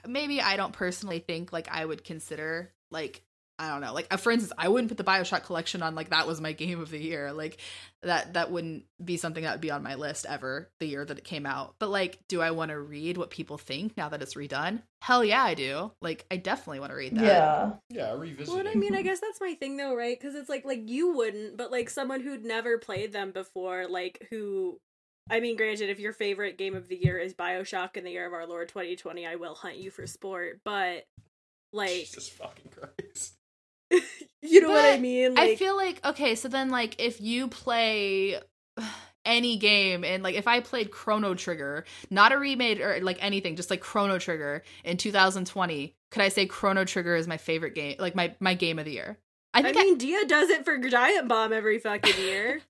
Maybe I don't personally think, like, I would consider, like, I don't know. Like, for instance, I wouldn't put the BioShock collection on, like, that was my Game of the Year. Like, that that wouldn't be something that would be on my list ever, the year that it came out. But, like, do I want to read what people think now that it's redone? Hell yeah, I do. Like, I definitely want to read that. Yeah. Yeah, revisit it. Well, I mean, I guess that's my thing, though, right? Because it's like, like, you wouldn't, but, like, someone who'd never played them before, like, who... I mean, granted, if your favorite game of the year is BioShock in the year of our Lord twenty twenty, I will hunt you for sport, but, like... Jesus fucking Christ. You know but what I mean? Like, I feel like, okay, so then, like, if you play any game, and, like, if I played Chrono Trigger, not a remake or, like, anything, just, like, Chrono Trigger in two thousand twenty, could I say Chrono Trigger is my favorite game, like, my, my game of the year? I, think I mean, I- Dia does it for Giant Bomb every fucking year.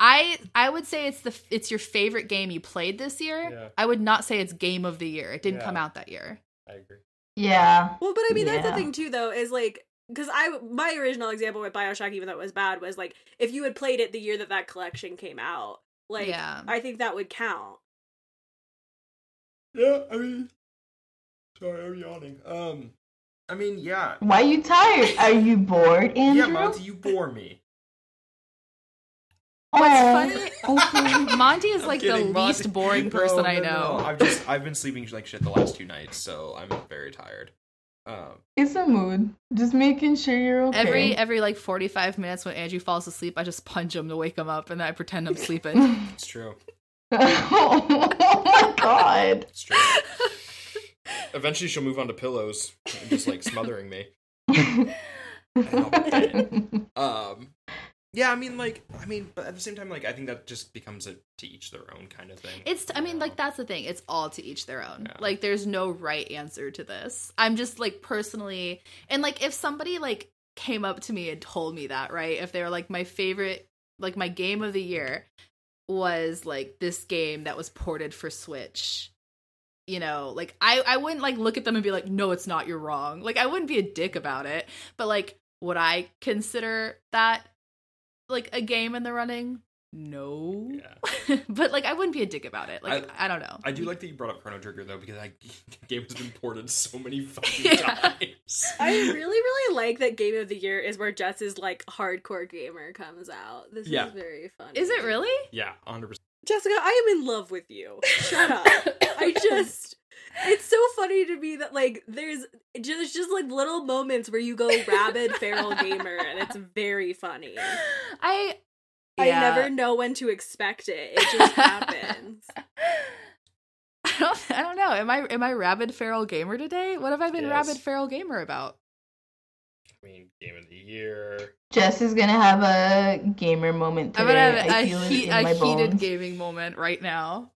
I I would say it's the it's your favorite game you played this year. Yeah. I would not say it's game of the year. It didn't yeah. come out that year. I agree. Yeah. Well, but I mean, yeah. that's the thing too, though, is like, because I my original example with BioShock, even though it was bad, was like, if you had played it the year that that collection came out, like, yeah. I think that would count. Yeah, I mean, sorry, I'm yawning. Um, I mean, yeah. Why are you tired? Are you bored, Andrew? Yeah, Monty, you bore me. What's oh, funny? Okay. Monty is I'm like kidding, the Monty. least boring person no, no, I know. No. I've just I've been sleeping like shit the last two nights, so I'm very tired. Um, it's a mood. Just making sure you're okay. Every every like forty-five minutes when Andrew falls asleep, I just punch him to wake him up, and then I pretend I'm sleeping. It's true. Oh, oh my god. It's true. Eventually, she'll move on to pillows and just like smothering me. And I'll be dead. Um. Yeah, I mean, like, I mean, but at the same time, like, I think that just becomes a to each their own kind of thing. It's, I mean, know? like, that's the thing. It's all to each their own. Yeah. Like, there's no right answer to this. I'm just, like, personally, and, like, if somebody, like, came up to me and told me that, right? If they were, like, my favorite, like, my game of the year was, like, this game that was ported for Switch, you know, like, I, I wouldn't, like, look at them and be like, no, it's not, you're wrong. Like, I wouldn't be a dick about it. But, like, would I consider that like a game in the running? No. Yeah. But like I wouldn't be a dick about it. Like I, I don't know. I do like that you brought up Chrono Trigger though, because that game has been ported so many fucking yeah. times. I really, really like that game of the year is where Jess's like hardcore gamer comes out. This yeah. is very fun. Is it really? Yeah, one hundred percent. Jessica, I am in love with you. Shut up. I just It's so funny to me that, like, there's just, just like, little moments where you go rabid feral gamer, and it's very funny. I yeah. I never know when to expect it. It just happens. I don't I don't know. Am I am I rabid feral gamer today? What have I been yes. rabid feral gamer about? I mean, game of the year. Jess is going to have a gamer moment today. I'm going to have I a, he- a heated bones. gaming moment right now.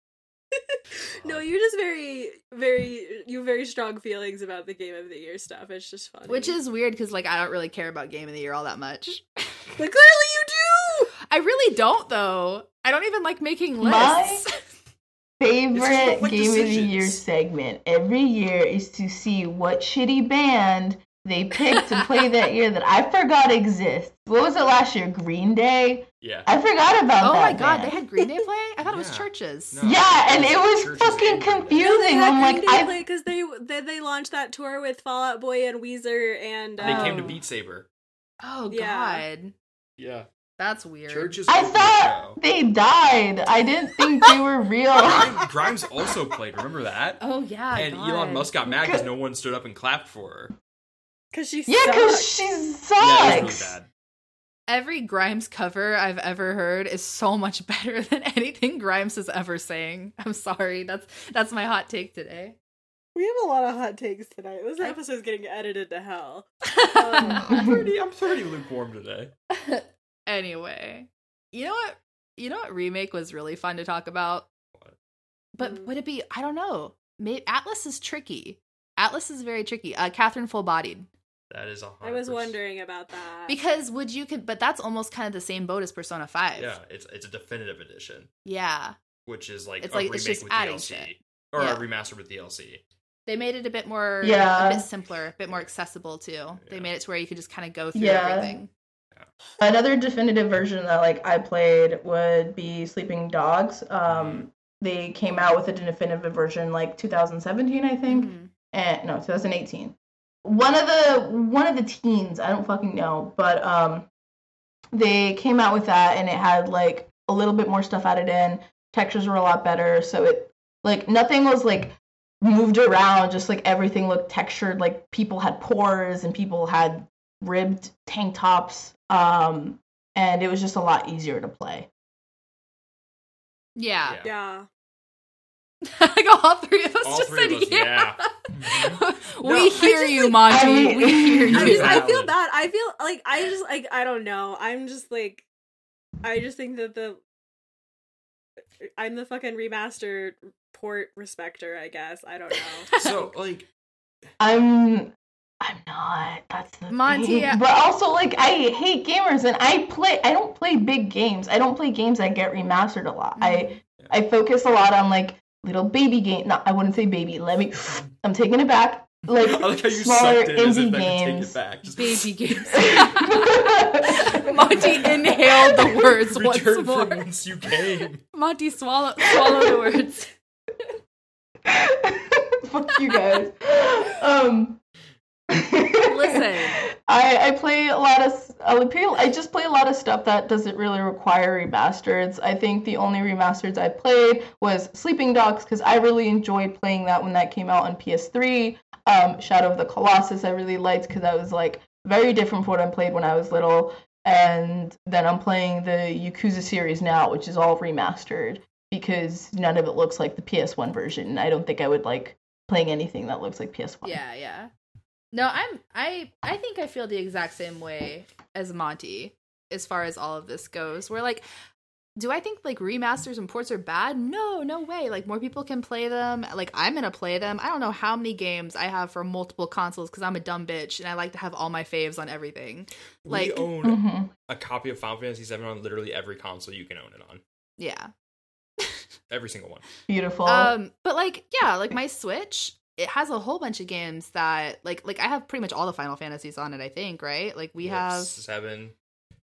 No, you're just very, very, you have very strong feelings about the game of the year stuff. It's just funny. Which is weird because, like, I don't really care about game of the year all that much. But clearly you do! I really don't, though. I don't even like making lists. My favorite game decisions. of the year segment every year is to see what shitty band they picked to play that year that I forgot exists. What was it last year? Green Day? Yeah. I forgot about oh that. Oh my god, band. They had Green Day play? I thought yeah. it was Churches. No, yeah, and it was fucking confusing. I'm like, Green Day I play because they, they they launched that tour with Fall Out Boy and Weezer and um... they came to Beat Saber. Oh yeah. god. Yeah. That's weird. Churches I thought they died. I didn't think they were real. Grimes also played, remember that? Oh yeah. And god. Elon Musk got mad because no one stood up and clapped for her. Cause she yeah, sucks. Cause she sucks. Yeah, really every Grimes cover I've ever heard is so much better than anything Grimes is ever saying. I'm sorry, that's that's my hot take today. We have a lot of hot takes tonight. This episode's getting edited to hell. Um, I'm pretty, I'm pretty lukewarm today. Anyway, you know what? You know what? Remake was really fun to talk about. What? But mm. would it be? I don't know. Maybe Atlas is tricky. Atlas is very tricky. Uh, Catherine Full Bodied. That is a hard I was pers- wondering about that. Because would you could but that's almost kind of the same boat as Persona five. Yeah, it's it's a definitive edition. Yeah. Which is like it's a like, remake it's just with adding D L C. Shit. Or yeah. a remaster with D L C. They made it a bit more yeah. a bit simpler, a bit more accessible too. Yeah. They made it to where you could just kind of go through yeah. everything. Yeah. Another definitive version that like I played would be Sleeping Dogs. Um they came out with a definitive version like two thousand seventeen, I think. Mm-hmm. And no, twenty eighteen. One of the one of the teens, I don't fucking know, but um, they came out with that, and it had like a little bit more stuff added in. Textures were a lot better, so it like nothing was like moved around. Just like everything looked textured. Like people had pores, and people had ribbed tank tops, um, and it was just a lot easier to play. Yeah. Yeah. yeah. Like all three of us all just said, us, yeah. yeah. we no, hear you, like, Monty. I mean, we hear you. I, just, I feel bad. I feel like I just like I don't know. I'm just like I just think that the I'm the fucking remaster port respecter. I guess I don't know. So like I'm I'm not. That's the Monty, thing. Yeah. But also like I hate gamers, and I play. I don't play big games. I don't play games that get remastered a lot. Mm-hmm. I yeah. I focus a lot on like. Little baby game. No, I wouldn't say baby. Let me. I'm taking it back. Like, I like how you smaller indie games. Just... Baby games. Monty inhaled the words Return once from more. Once you came. Monty swallow swallow the words. Fuck you guys. Um. Listen. I, I play a lot of I, play, I just play a lot of stuff that doesn't really require remasters. I think the only remasters I played was Sleeping Dogs because I really enjoyed playing that when that came out on P S three. Um, Shadow of the Colossus I really liked because I was like very different from what I played when I was little. And then I'm playing the Yakuza series now, which is all remastered because none of it looks like the P S one version. I don't think I would like playing anything that looks like P S one. Yeah, yeah. No, I'm I I think I feel the exact same way as Monty as far as all of this goes. We're like, do I think like remasters and ports are bad? No, no way. Like more people can play them. Like I'm going to play them. I don't know how many games I have for multiple consoles because I'm a dumb bitch and I like to have all my faves on everything. Like we own mm-hmm. a copy of Final Fantasy seven on literally every console you can own it on. Yeah. Every single one. Beautiful. Um, but like, yeah, like my Switch, it has a whole bunch of games that like, like I have pretty much all the Final Fantasies on it, I think, right? Like we, we have, have seven.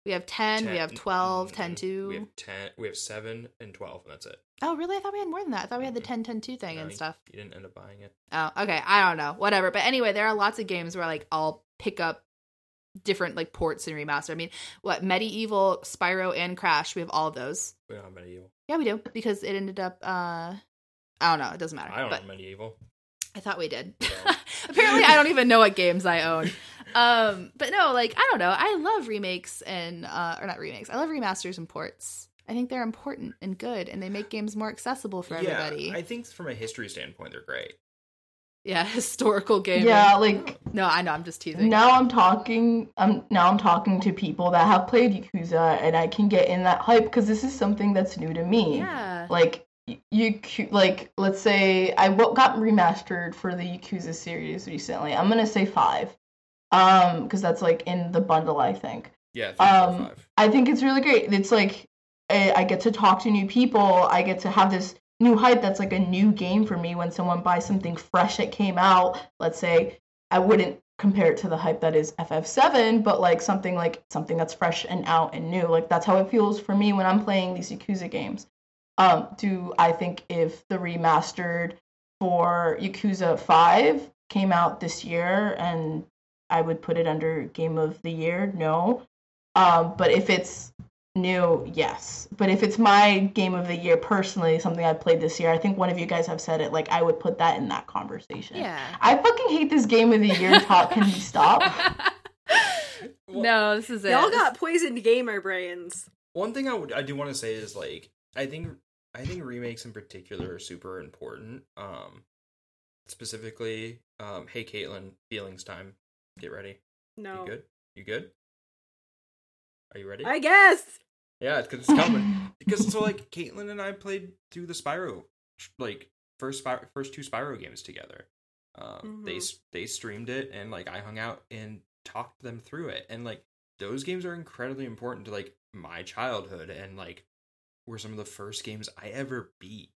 We have ten, ten, we have twelve, ten, two. We have ten, we have seven and twelve, and that's it. Oh, really? I thought we had more than that. I thought we had the ten, ten, two thing no, and stuff. You didn't end up buying it. Oh, okay. I don't know. Whatever. But anyway, there are lots of games where like I'll pick up different like ports and remaster. I mean, what MediEvil, Spyro, and Crash, we have all of those. We don't have MediEvil. Yeah, we do, because it ended up uh I don't know, it doesn't matter. I don't but... know MediEvil. I thought we did. So. Apparently, I don't even know what games I own. Um, but no, like, I don't know. I love remakes and, uh, or not remakes. I love remasters and ports. I think they're important and good, and they make games more accessible for everybody. Yeah, I think from a history standpoint, they're great. Yeah, historical gaming. Yeah, like... No, I know, I'm just teasing. Now I'm talking I'm now I'm talking to people that have played Yakuza, and I can get in that hype, because this is something that's new to me. Yeah. Like... You like, let's say I got remastered for the Yakuza series recently. I'm gonna say five, um, because that's like in the bundle, I think. Yeah. Three, um, four, five. I think it's really great. It's like I, I get to talk to new people. I get to have this new hype. That's like a new game for me. When someone buys something fresh that came out, let's say I wouldn't compare it to the hype that is F F seven, but like something like something that's fresh and out and new. Like that's how it feels for me when I'm playing these Yakuza games. Um, do I think if the remastered for Yakuza five came out this year and I would put it under Game of the Year? No. Um, but if it's new, yes. But if it's my Game of the Year personally, something I played this year, I think one of you guys have said it, like I would put that in that conversation. Yeah. I fucking hate this Game of the Year talk. Can we stop? Well, no, this is it. Y'all got poisoned gamer brains. One thing I, would, I do want to say is like, I think... I think remakes in particular are super important. Um, specifically, um, hey Caitlin, feelings time. Get ready. No. You good? You good? Are you ready? I guess. Yeah, because it's coming. Because so like Caitlin and I played through the Spyro, like first Spyro, first two Spyro games together. Um, mm-hmm. They they streamed it and like I hung out and talked them through it. And like those games are incredibly important to like my childhood and like. Were some of the first games I ever beat,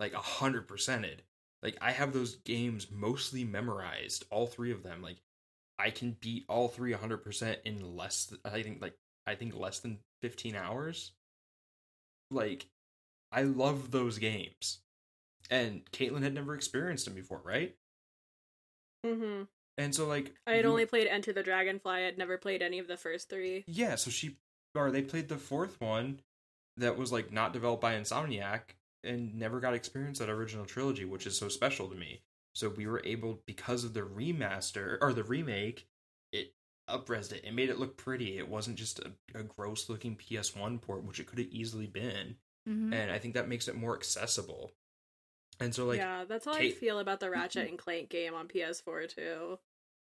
like a hundred percented. Like I have those games mostly memorized, all three of them. Like I can beat all three a hundred percent in less. Than, I think like I think less than fifteen hours. Like I love those games, and Caitlin had never experienced them before, right? Mm-hmm. And so like I had you... only played Enter the Dragonfly. I had never played any of the first three. Yeah, so she or they played the fourth one. That was like not developed by Insomniac and never got experience that original trilogy, which is so special to me. So we were able, because of the remaster or the remake, it upresed it. It made it look pretty. It wasn't just a, a gross looking P S one port, which it could have easily been. Mm-hmm. And I think that makes it more accessible. And so like, yeah, that's how Kate... I feel about the Ratchet and Clank game on P S four too.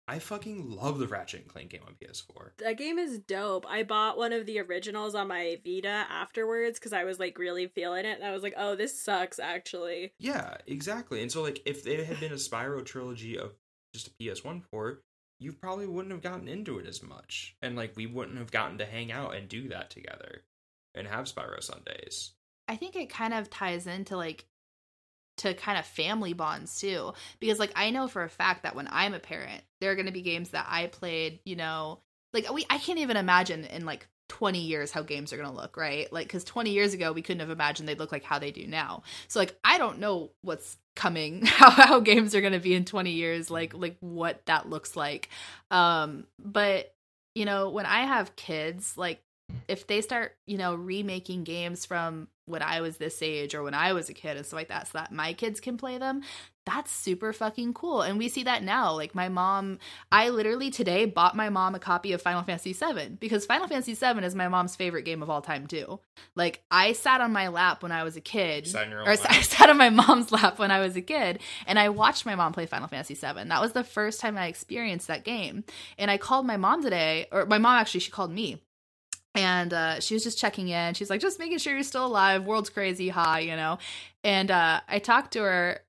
I fucking love the Ratchet and Clank game on P S four. That game is dope. I bought one of the originals on my Vita afterwards because I was like really feeling it and I was like, oh, this sucks actually. Yeah, exactly. And so like if it had been a Spyro trilogy of just a P S one port, you probably wouldn't have gotten into it as much. And like we wouldn't have gotten to hang out and do that together and have Spyro Sundays. I think it kind of ties into like to kind of family bonds too, because like I know for a fact that when I'm a parent, there are going to be games that I played, you know, like we I can't even imagine in like twenty years how games are going to look, right? Like because twenty years ago we couldn't have imagined they'd look like how they do now. So like I don't know what's coming, how, how games are going to be in twenty years, like like what that looks like. Um but you know, when I have kids, like if they start, you know, remaking games from when I was this age or when I was a kid and stuff like that so that my kids can play them, that's super fucking cool. And we see that now. Like my mom, I literally today bought my mom a copy of Final Fantasy seven because Final Fantasy seven is my mom's favorite game of all time too. Like I sat on my lap when I was a kid. Sat on your own or lap. I sat on my mom's lap when I was a kid and I watched my mom play Final Fantasy seven. That was the first time I experienced that game. And I called my mom today, or my mom actually, she called me. And uh, she was just checking in. She's like, just making sure you're still alive. World's crazy. Hi, you know. And uh, I talked to her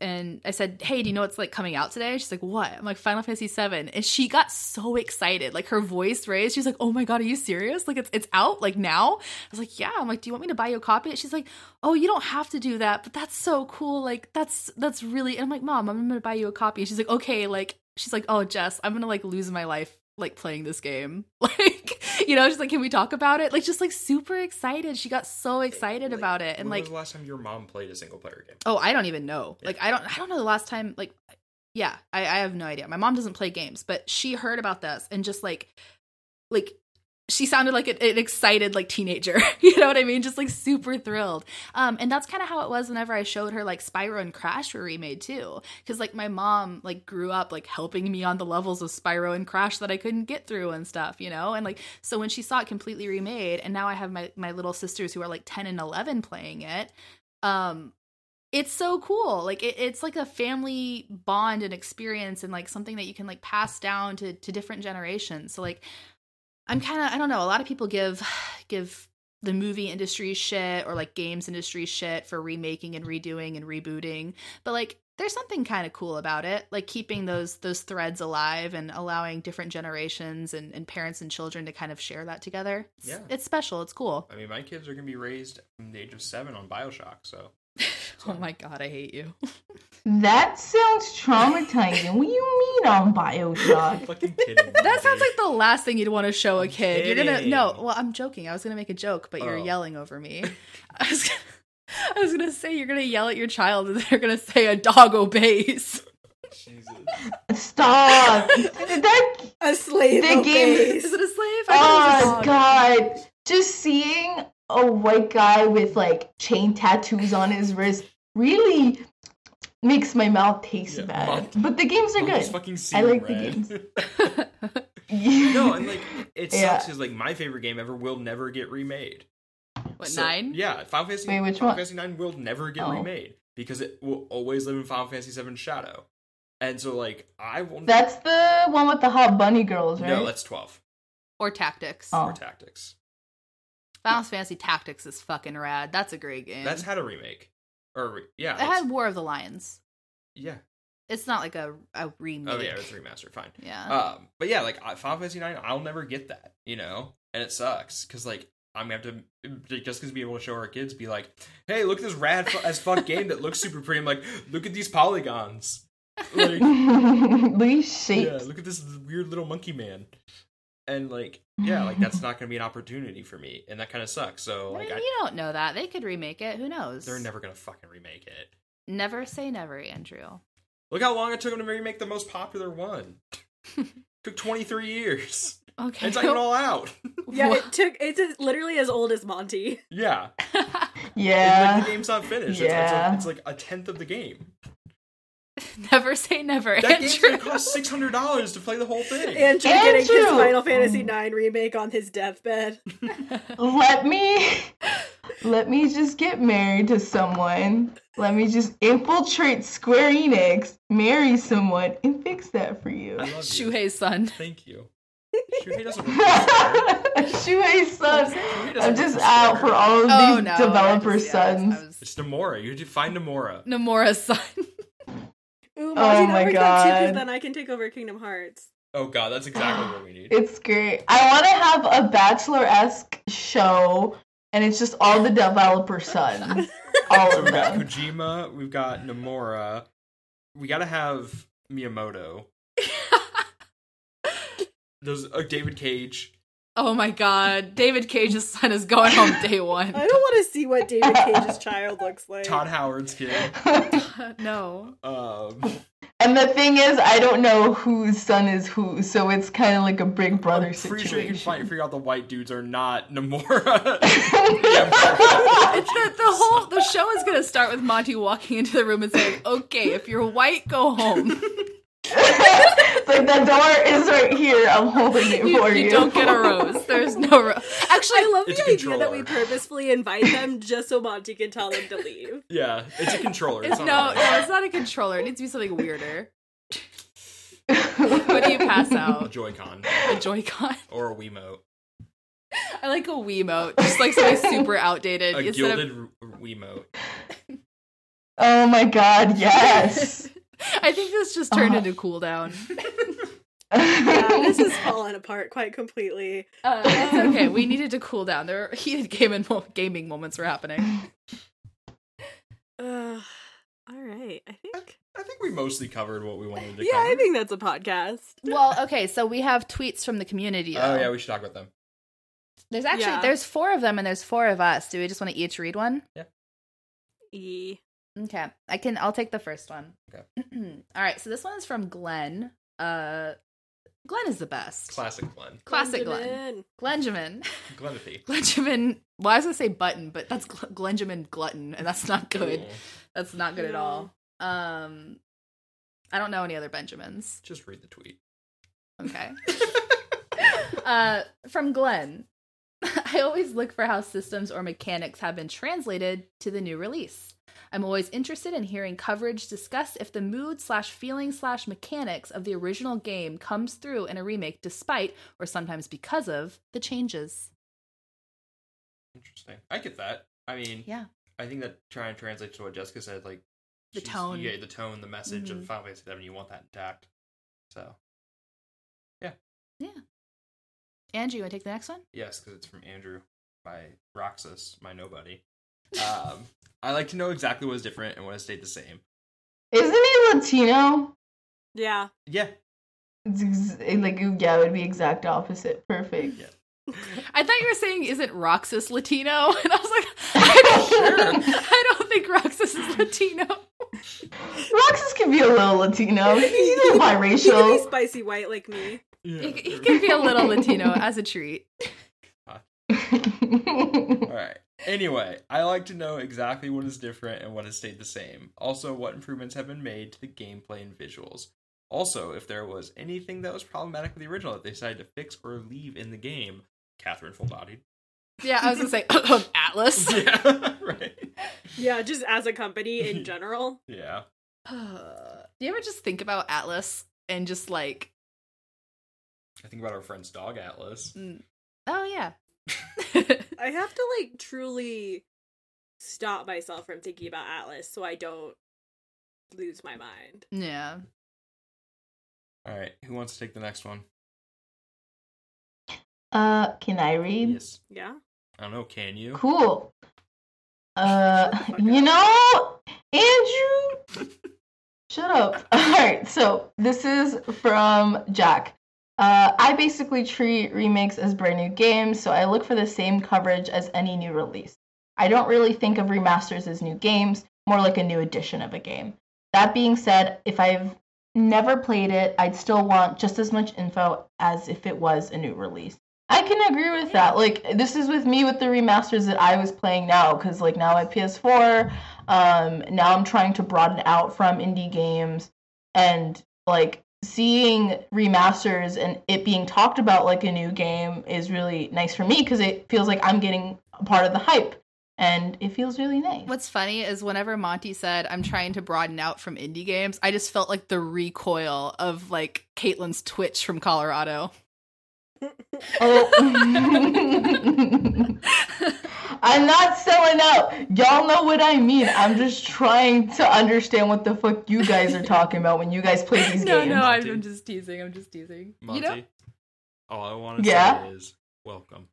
and I said, hey, do you know what's like coming out today? She's like, what? I'm like, Final Fantasy seven. And she got so excited. Like her voice raised. She's like, oh my God, are you serious? Like it's it's out like now? I was like, yeah. I'm like, do you want me to buy you a copy? She's like, oh, you don't have to do that. But that's so cool. Like that's, that's really. And I'm like, mom, I'm going to buy you a copy. And she's like, okay. Like, she's like, oh, Jess, I'm going to like lose my life like playing this game. Like, you know, she's like, can we talk about it? Like, just like super excited. She got so excited like, about it. And when like, was the last time your mom played a single player game? Oh, I don't even know. Yeah. Like, I don't, I don't know the last time. Like, yeah, I, I have no idea. My mom doesn't play games, but she heard about this and just like, like, she sounded like an, an excited, like, teenager. You know what I mean? Just, like, super thrilled. Um, and that's kind of how it was whenever I showed her, like, Spyro and Crash were remade, too. Because, like, my mom, like, grew up, like, helping me on the levels of Spyro and Crash that I couldn't get through and stuff, you know? And, like, so when she saw it completely remade, and now I have my, my little sisters who are, like, ten and eleven playing it, um, it's so cool. Like, it, it's, like, a family bond and experience and, like, something that you can, like, pass down to, to different generations. So, like... I'm kind of, I don't know, a lot of people give give the movie industry shit or, like, games industry shit for remaking and redoing and rebooting. But, like, there's something kind of cool about it, like, keeping those those threads alive and allowing different generations and, and parents and children to kind of share that together. It's, yeah. It's special. It's cool. I mean, my kids are going to be raised from the age of seven on BioShock, so... Oh my God, I hate you. That sounds traumatizing. What do you mean on BioShock? I'm fucking kidding. That sounds like the last thing you'd want to show a kid. You're gonna no. Well, I'm joking. I was gonna make a joke, but oh. You're yelling over me. I was gonna, I was gonna say you're gonna yell at your child, and they're gonna say a dog obeys. Jesus. Stop. That a slave. The game is it a slave? Oh uh, God! Just seeing a white guy with like chain tattoos on his wrist really makes my mouth taste yeah, bad. Mom, but the games are good. Fucking I like red. The games. Yeah. No, and like it yeah. sucks because like my favorite game ever will never get remade. What so, nine? Yeah, Final Fantasy. Wait, which Final one? Fantasy nine will never get oh. remade because it will always live in Final Fantasy seven Shadow. And so like I will. That's the one with the hot bunny girls, right? No, that's twelve. Or Tactics. Oh. Or Tactics. Final Fantasy Tactics is fucking rad. That's a great game. That's had a remake. Or re- yeah. It had War of the Lions. Yeah. It's not like a, a remake. Oh yeah, it's remastered. Fine. Yeah. Um, but yeah, like Final Fantasy nine, I'll never get that, you know? And it sucks, because like, I'm going to have to, just because we're able to show our kids, be like, hey, look at this rad fu- as fuck game that looks super pretty. I'm like, look at these polygons. Like, these shapes. Yeah, look at this weird little monkey man. And like, yeah, like that's not going to be an opportunity for me, and that kind of sucks. So like, I mean, I, you don't know that they could remake it. Who knows? They're never going to fucking remake it. Never say never, Andrew. Look how long it took them to remake the most popular one. Took twenty-three years. Okay, it's like it all out. Yeah, what? It took. It's literally as old as Monty. Yeah. Yeah. Like, the game's not finished. Yeah. It's, it's, like, it's like a tenth of the game. Never say never. That Andrew. Game's gonna cost six hundred dollars to play the whole thing. Andrew, Andrew getting his Final Fantasy nine remake on his deathbed. Let me, let me just get married to someone. Let me just infiltrate Square Enix, marry someone, and fix that for you. I love you. Shuhei's son. Thank you. Shuhei doesn't work for Shuhei's son. Shuhei I'm just out for all of oh, these no, developer just, yeah, sons. I was, I was... It's Nomura. You find Nomura. Nomura's son. Ooh, oh my God! Too, then I can take over Kingdom Hearts. Oh God, that's exactly what we need. It's great. I want to have a Bachelor-esque show, and it's just all the developer sons. All so of we them. Got Kojima, we've got Nomura. We gotta have Miyamoto. There's uh, David Cage. Oh my God, David Cage's son is going home day one. I don't want to see what David Cage's child looks like. Todd Howard's kid. No. Um, And the thing is, I don't know whose son is who, so it's kind of like a big brother I'm situation. I'm pretty sure you can find, figure out the white dudes are not Nomura. It's the, the whole the show is going to start with Monty walking into the room and saying, okay, if you're white, go home. It's like, the door is right here. I'm holding it you, for you. You don't get a rose. There's no rose. Actually, I love it's the idea controller. That we purposefully invite them just so Monty can tell them to leave. Yeah, it's a controller. It's, it's no, no, it's not a controller. It needs to be something weirder. What do you pass out? A Joy-Con. A Joy-Con. Or a Wiimote. I like a Wiimote. Just like something super outdated. A gilded of... Wiimote. Oh my god, yes. I think this just turned uh. into cooldown. Yeah, this is falling apart quite completely. Uh, it's okay, we needed to cool down. There were heated game and mo- gaming moments were happening. Uh, all right, I think I, I think we mostly covered what we wanted to yeah, cover. Yeah, I think that's a podcast. Well, okay, so we have tweets from the community, though. Oh, yeah, we should talk about them. There's actually, yeah. there's four of them and there's four of us. Do we just want to each read one? Yeah. E. Okay, I can. I'll take the first one. Okay. All right. So this one is from Glenn. Uh, Glenn is the best. Classic Glenn. Classic Glenn. Glenjamin. Glenathy. Glenjamin. Well, I was gonna say button, but that's Gl- Glenjamin glutton, and that's not good. Ew. That's not good Ew. At all. Um, I don't know any other Benjamins. Just read the tweet. Okay. uh, from Glenn. I always look for how systems or mechanics have been translated to the new release. I'm always interested in hearing coverage discuss if the mood slash feeling slash mechanics of the original game comes through in a remake despite, or sometimes because of, the changes. Interesting. I get that. I mean, yeah. I think that trying to translate to what Jessica said, like, the tone. Yeah, the tone, the message mm-hmm. of Final Fantasy seven, you want that intact. So, yeah. Yeah. Andrew, you want to take the next one? Yes, because it's from Andrew by Roxas, my nobody. Um, I like to know exactly what is different and what has stayed the same. Isn't he Latino? Yeah. Yeah. It's, like, yeah, it would be exact opposite. Perfect. Yeah. I thought you were saying, isn't Roxas Latino? And I was like, I don't, sure. I don't think Roxas is Latino. Roxas can be a little Latino. He's a biracial. He can be spicy white like me. Yeah, he, he can be a little Latino as a treat. Huh. All right. Anyway, I like to know exactly what is different and what has stayed the same. Also, what improvements have been made to the gameplay and visuals. Also, if there was anything that was problematic with the original that they decided to fix or leave in the game. Catherine Full Body. Yeah, I was going to say, Atlas. Yeah, right. Yeah, just as a company in general. Yeah. Uh, do you ever just think about Atlas and just like... I think about our friend's dog, Atlas. Mm. Oh, yeah. I have to, like, truly stop myself from thinking about Atlas so I don't lose my mind. Yeah. All right. Who wants to take the next one? Uh, can I read? Yes. Yeah. I don't know. Can you? Cool. Uh, you know, Andrew, shut up. All right. So this is from Jack. Uh, I basically treat remakes as brand new games, so I look for the same coverage as any new release. I don't really think of remasters as new games, more like a new edition of a game. That being said, if I've never played it, I'd still want just as much info as if it was a new release. I can agree with that. Like, this is with me with the remasters that I was playing now, because, like, now I have P S four, um, now I'm trying to broaden out from indie games, and, like, seeing remasters and it being talked about like a new game is really nice for me because it feels like I'm getting a part of the hype and it feels really nice. What's funny is whenever Monty said I'm trying to broaden out from indie games, I just felt like the recoil of like Caitlin's Twitch from Colorado. Oh. I'm not selling out. Y'all know what I mean. I'm just trying to understand what the fuck you guys are talking about when you guys play these no, games. No, no, I'm, I'm just teasing. I'm just teasing. Monty, you know? All I want to yeah? say is welcome.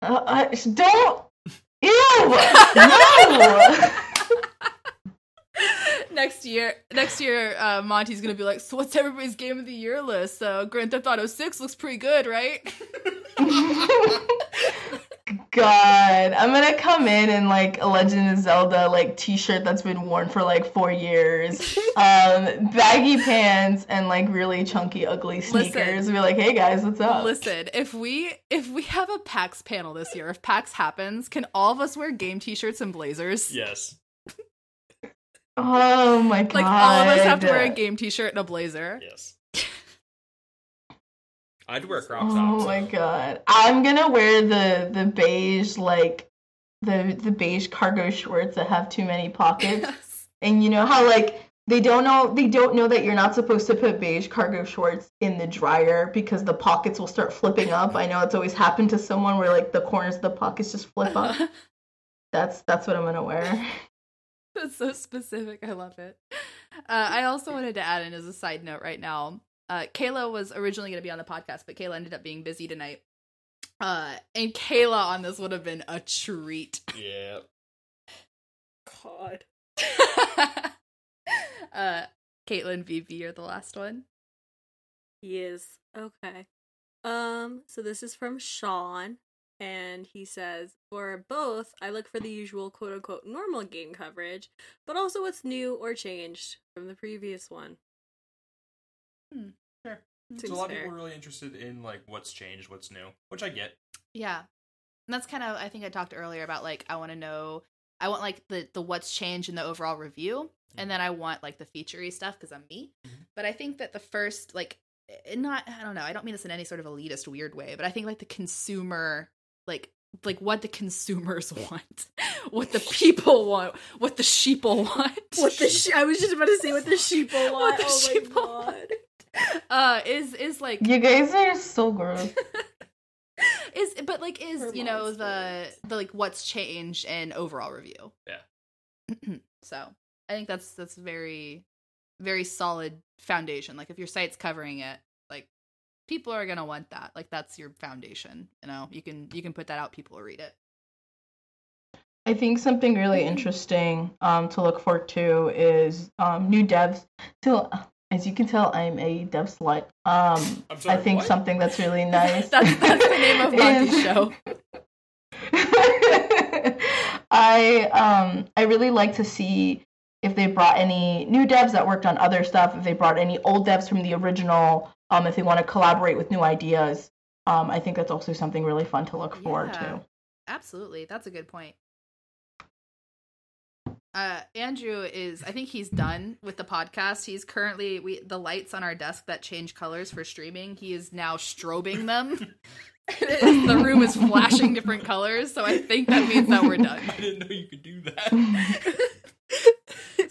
Uh, I, don't. Ew. No. Next year, next year, uh, Monty's going to be like, so what's everybody's game of the year list? So Grand Theft Auto six looks pretty good, right? God, I'm gonna come in in like a Legend of Zelda like t-shirt that's been worn for like four years, um, baggy pants, and like really chunky, ugly sneakers. Listen, be like, hey guys, what's up? Listen, if we if we have a PAX panel this year, if PAX happens, can all of us wear game t-shirts and blazers? Yes. Oh my God! Like all of us have to wear a game t-shirt and a blazer. Yes. I'd wear crop tops. Oh my God. I'm gonna wear the the beige, like the the beige cargo shorts that have too many pockets. Yes. And you know how like they don't know they don't know that you're not supposed to put beige cargo shorts in the dryer because the pockets will start flipping up. I know it's always happened to someone where like the corners of the pockets just flip uh-huh. up. That's that's what I'm gonna wear. That's so specific. I love it. Uh, I also wanted to add in as a side note right now. Uh, Kayla was originally going to be on the podcast, but Kayla ended up being busy tonight. Uh, and Kayla on this would have been a treat. Yeah. God. uh, Caitlin, V B, you're the last one. Yes. Okay. Um. So this is from Sean, and he says, for both, I look for the usual quote-unquote normal game coverage, but also what's new or changed from the previous one. Hmm. Sure. So a lot fair. of people are really interested in like what's changed, what's new, which I get. Yeah, and that's kind of I think I talked earlier about like I want to know, I want like the the what's changed in the overall review, mm-hmm. and then I want like the featurey stuff because I'm me. Mm-hmm. But I think that the first like not I don't know I don't mean this in any sort of elitist weird way, but I think like the consumer like like what the consumers want, what the people want, what the sheeple want. What the she- I was just about to say what the sheeple want. The oh sheeple my God. Want. Uh, is is like you guys are so gross. Is but like is Her you know the the like what's changed and overall review. Yeah. So I think that's that's very very solid foundation. Like if your site's covering it, like people are gonna want that. Like that's your foundation. You know you can you can put that out. People will read it. I think something really interesting um, to look forward to is um, new devs to. As you can tell, I'm a dev slut. Um, I'm sorry, I think what? something that's really nice. that's, that's the name of Monty's show. I um I really like to see if they brought any new devs that worked on other stuff. If they brought any old devs from the original. Um, if they want to collaborate with new ideas. Um, I think that's also something really fun to look yeah, forward to. Absolutely, that's a good point. Uh, Andrew is, I think he's done with the podcast. He's currently, we the lights on our desk that change colors for streaming, he is now strobing them. The room is flashing different colors, so I think that means that we're done. I didn't know you could do that.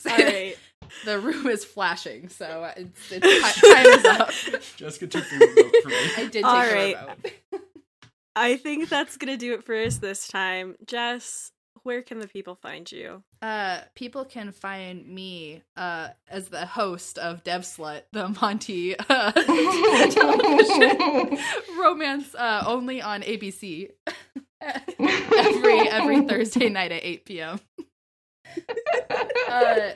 All right. The room is flashing, so it's, it's time is up. Jessica took the remote for me. I did take All the right. remote. I think that's going to do it for us this time. Jess, where can the people find you? Uh, people can find me uh, as the host of Dev Slut, the Monty uh, television romance uh, only on A B C every every Thursday night at eight p.m. uh,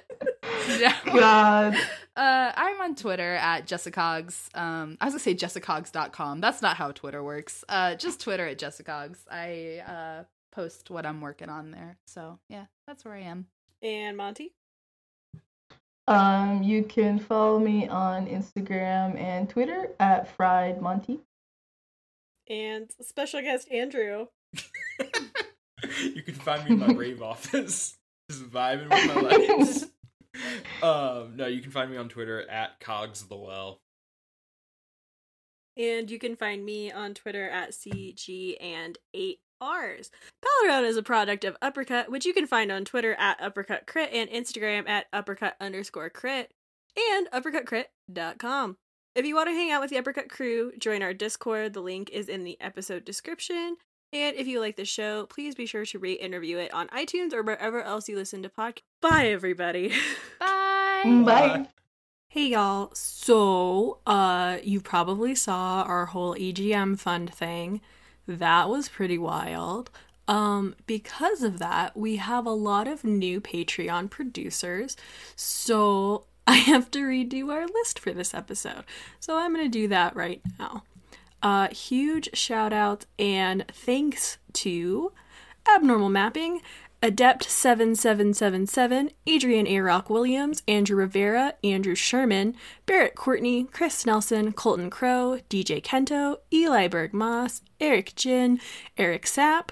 God. Uh, I'm on Twitter at Jessicogs. Um, I was going to say jessicogs dot com. That's not how Twitter works. Uh, just Twitter at Jessicogs. I... Uh, post what I'm working on there. So yeah, that's where I am. And Monty? Um, you can follow me on Instagram and Twitter at Fried Monty. And special guest Andrew. You can find me in my rave office. Just vibing with my lights. um, no, you can find me on Twitter at Cogs the Well. And you can find me on Twitter at C G and eight. Ours. Pound Around is a product of Uppercut, which you can find on Twitter at Uppercut Crit and Instagram at Uppercut underscore Crit and uppercut crit dot com. If you want to hang out with the Uppercut crew, join our Discord. The link is in the episode description. And if you like the show, please be sure to rate and review it on iTunes or wherever else you listen to podcasts. Bye, everybody. Bye. Bye. Bye. Hey y'all. So, uh, you probably saw our whole E G M fund thing. That was pretty wild. Um, because of that, we have a lot of new Patreon producers, so I have to redo our list for this episode. So I'm going to do that right now. Uh, huge shout out and thanks to Abnormal Mapping, Adept seven seven seven seven, Adrian A. Rock Williams, Andrew Rivera, Andrew Sherman, Barrett Courtney, Chris Nelson, Colton Crow, D J Kento, Eli Berg-Moss, Eric Jin, Eric Sapp,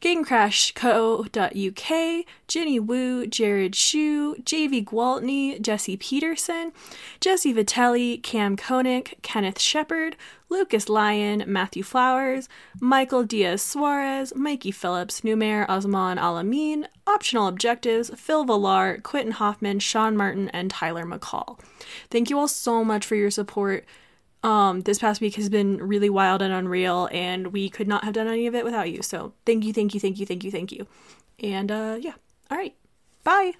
Game Crash Co dot U K, Jenny Wu, Jared Shu, J V Gwaltney, Jesse Peterson, Jesse Vitelli, Cam Koenig, Kenneth Shepard, Lucas Lyon, Matthew Flowers, Michael Diaz-Suarez, Mikey Phillips, Numair Osman Alamin, Optional Objectives, Phil Villar, Quentin Hoffman, Sean Martin, and Tyler McCall. Thank you all so much for your support. Um, this past week has been really wild and unreal, and we could not have done any of it without you. So thank you, thank you, thank you, thank you, thank you. And uh, yeah, all right, bye.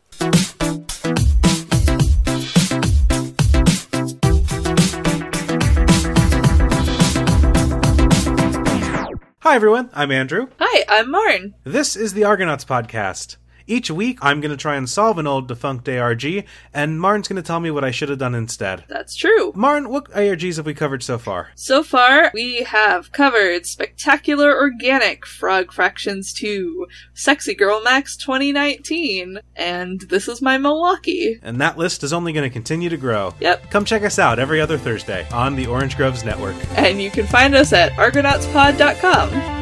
Hi, everyone. I'm Andrew. Hi, I'm Marn. This is the Argonauts Podcast. Each week, I'm going to try and solve an old defunct A R G, and Marn's going to tell me what I should have done instead. That's true. Marn, what A R Gs have we covered so far? So far, we have covered Spectacular Organic, Frog Fractions two, Sexy Girl Max twenty nineteen, and This Is My Milwaukee. And that list is only going to continue to grow. Yep. Come check us out every other Thursday on the Orange Groves Network. And you can find us at argonauts pod dot com.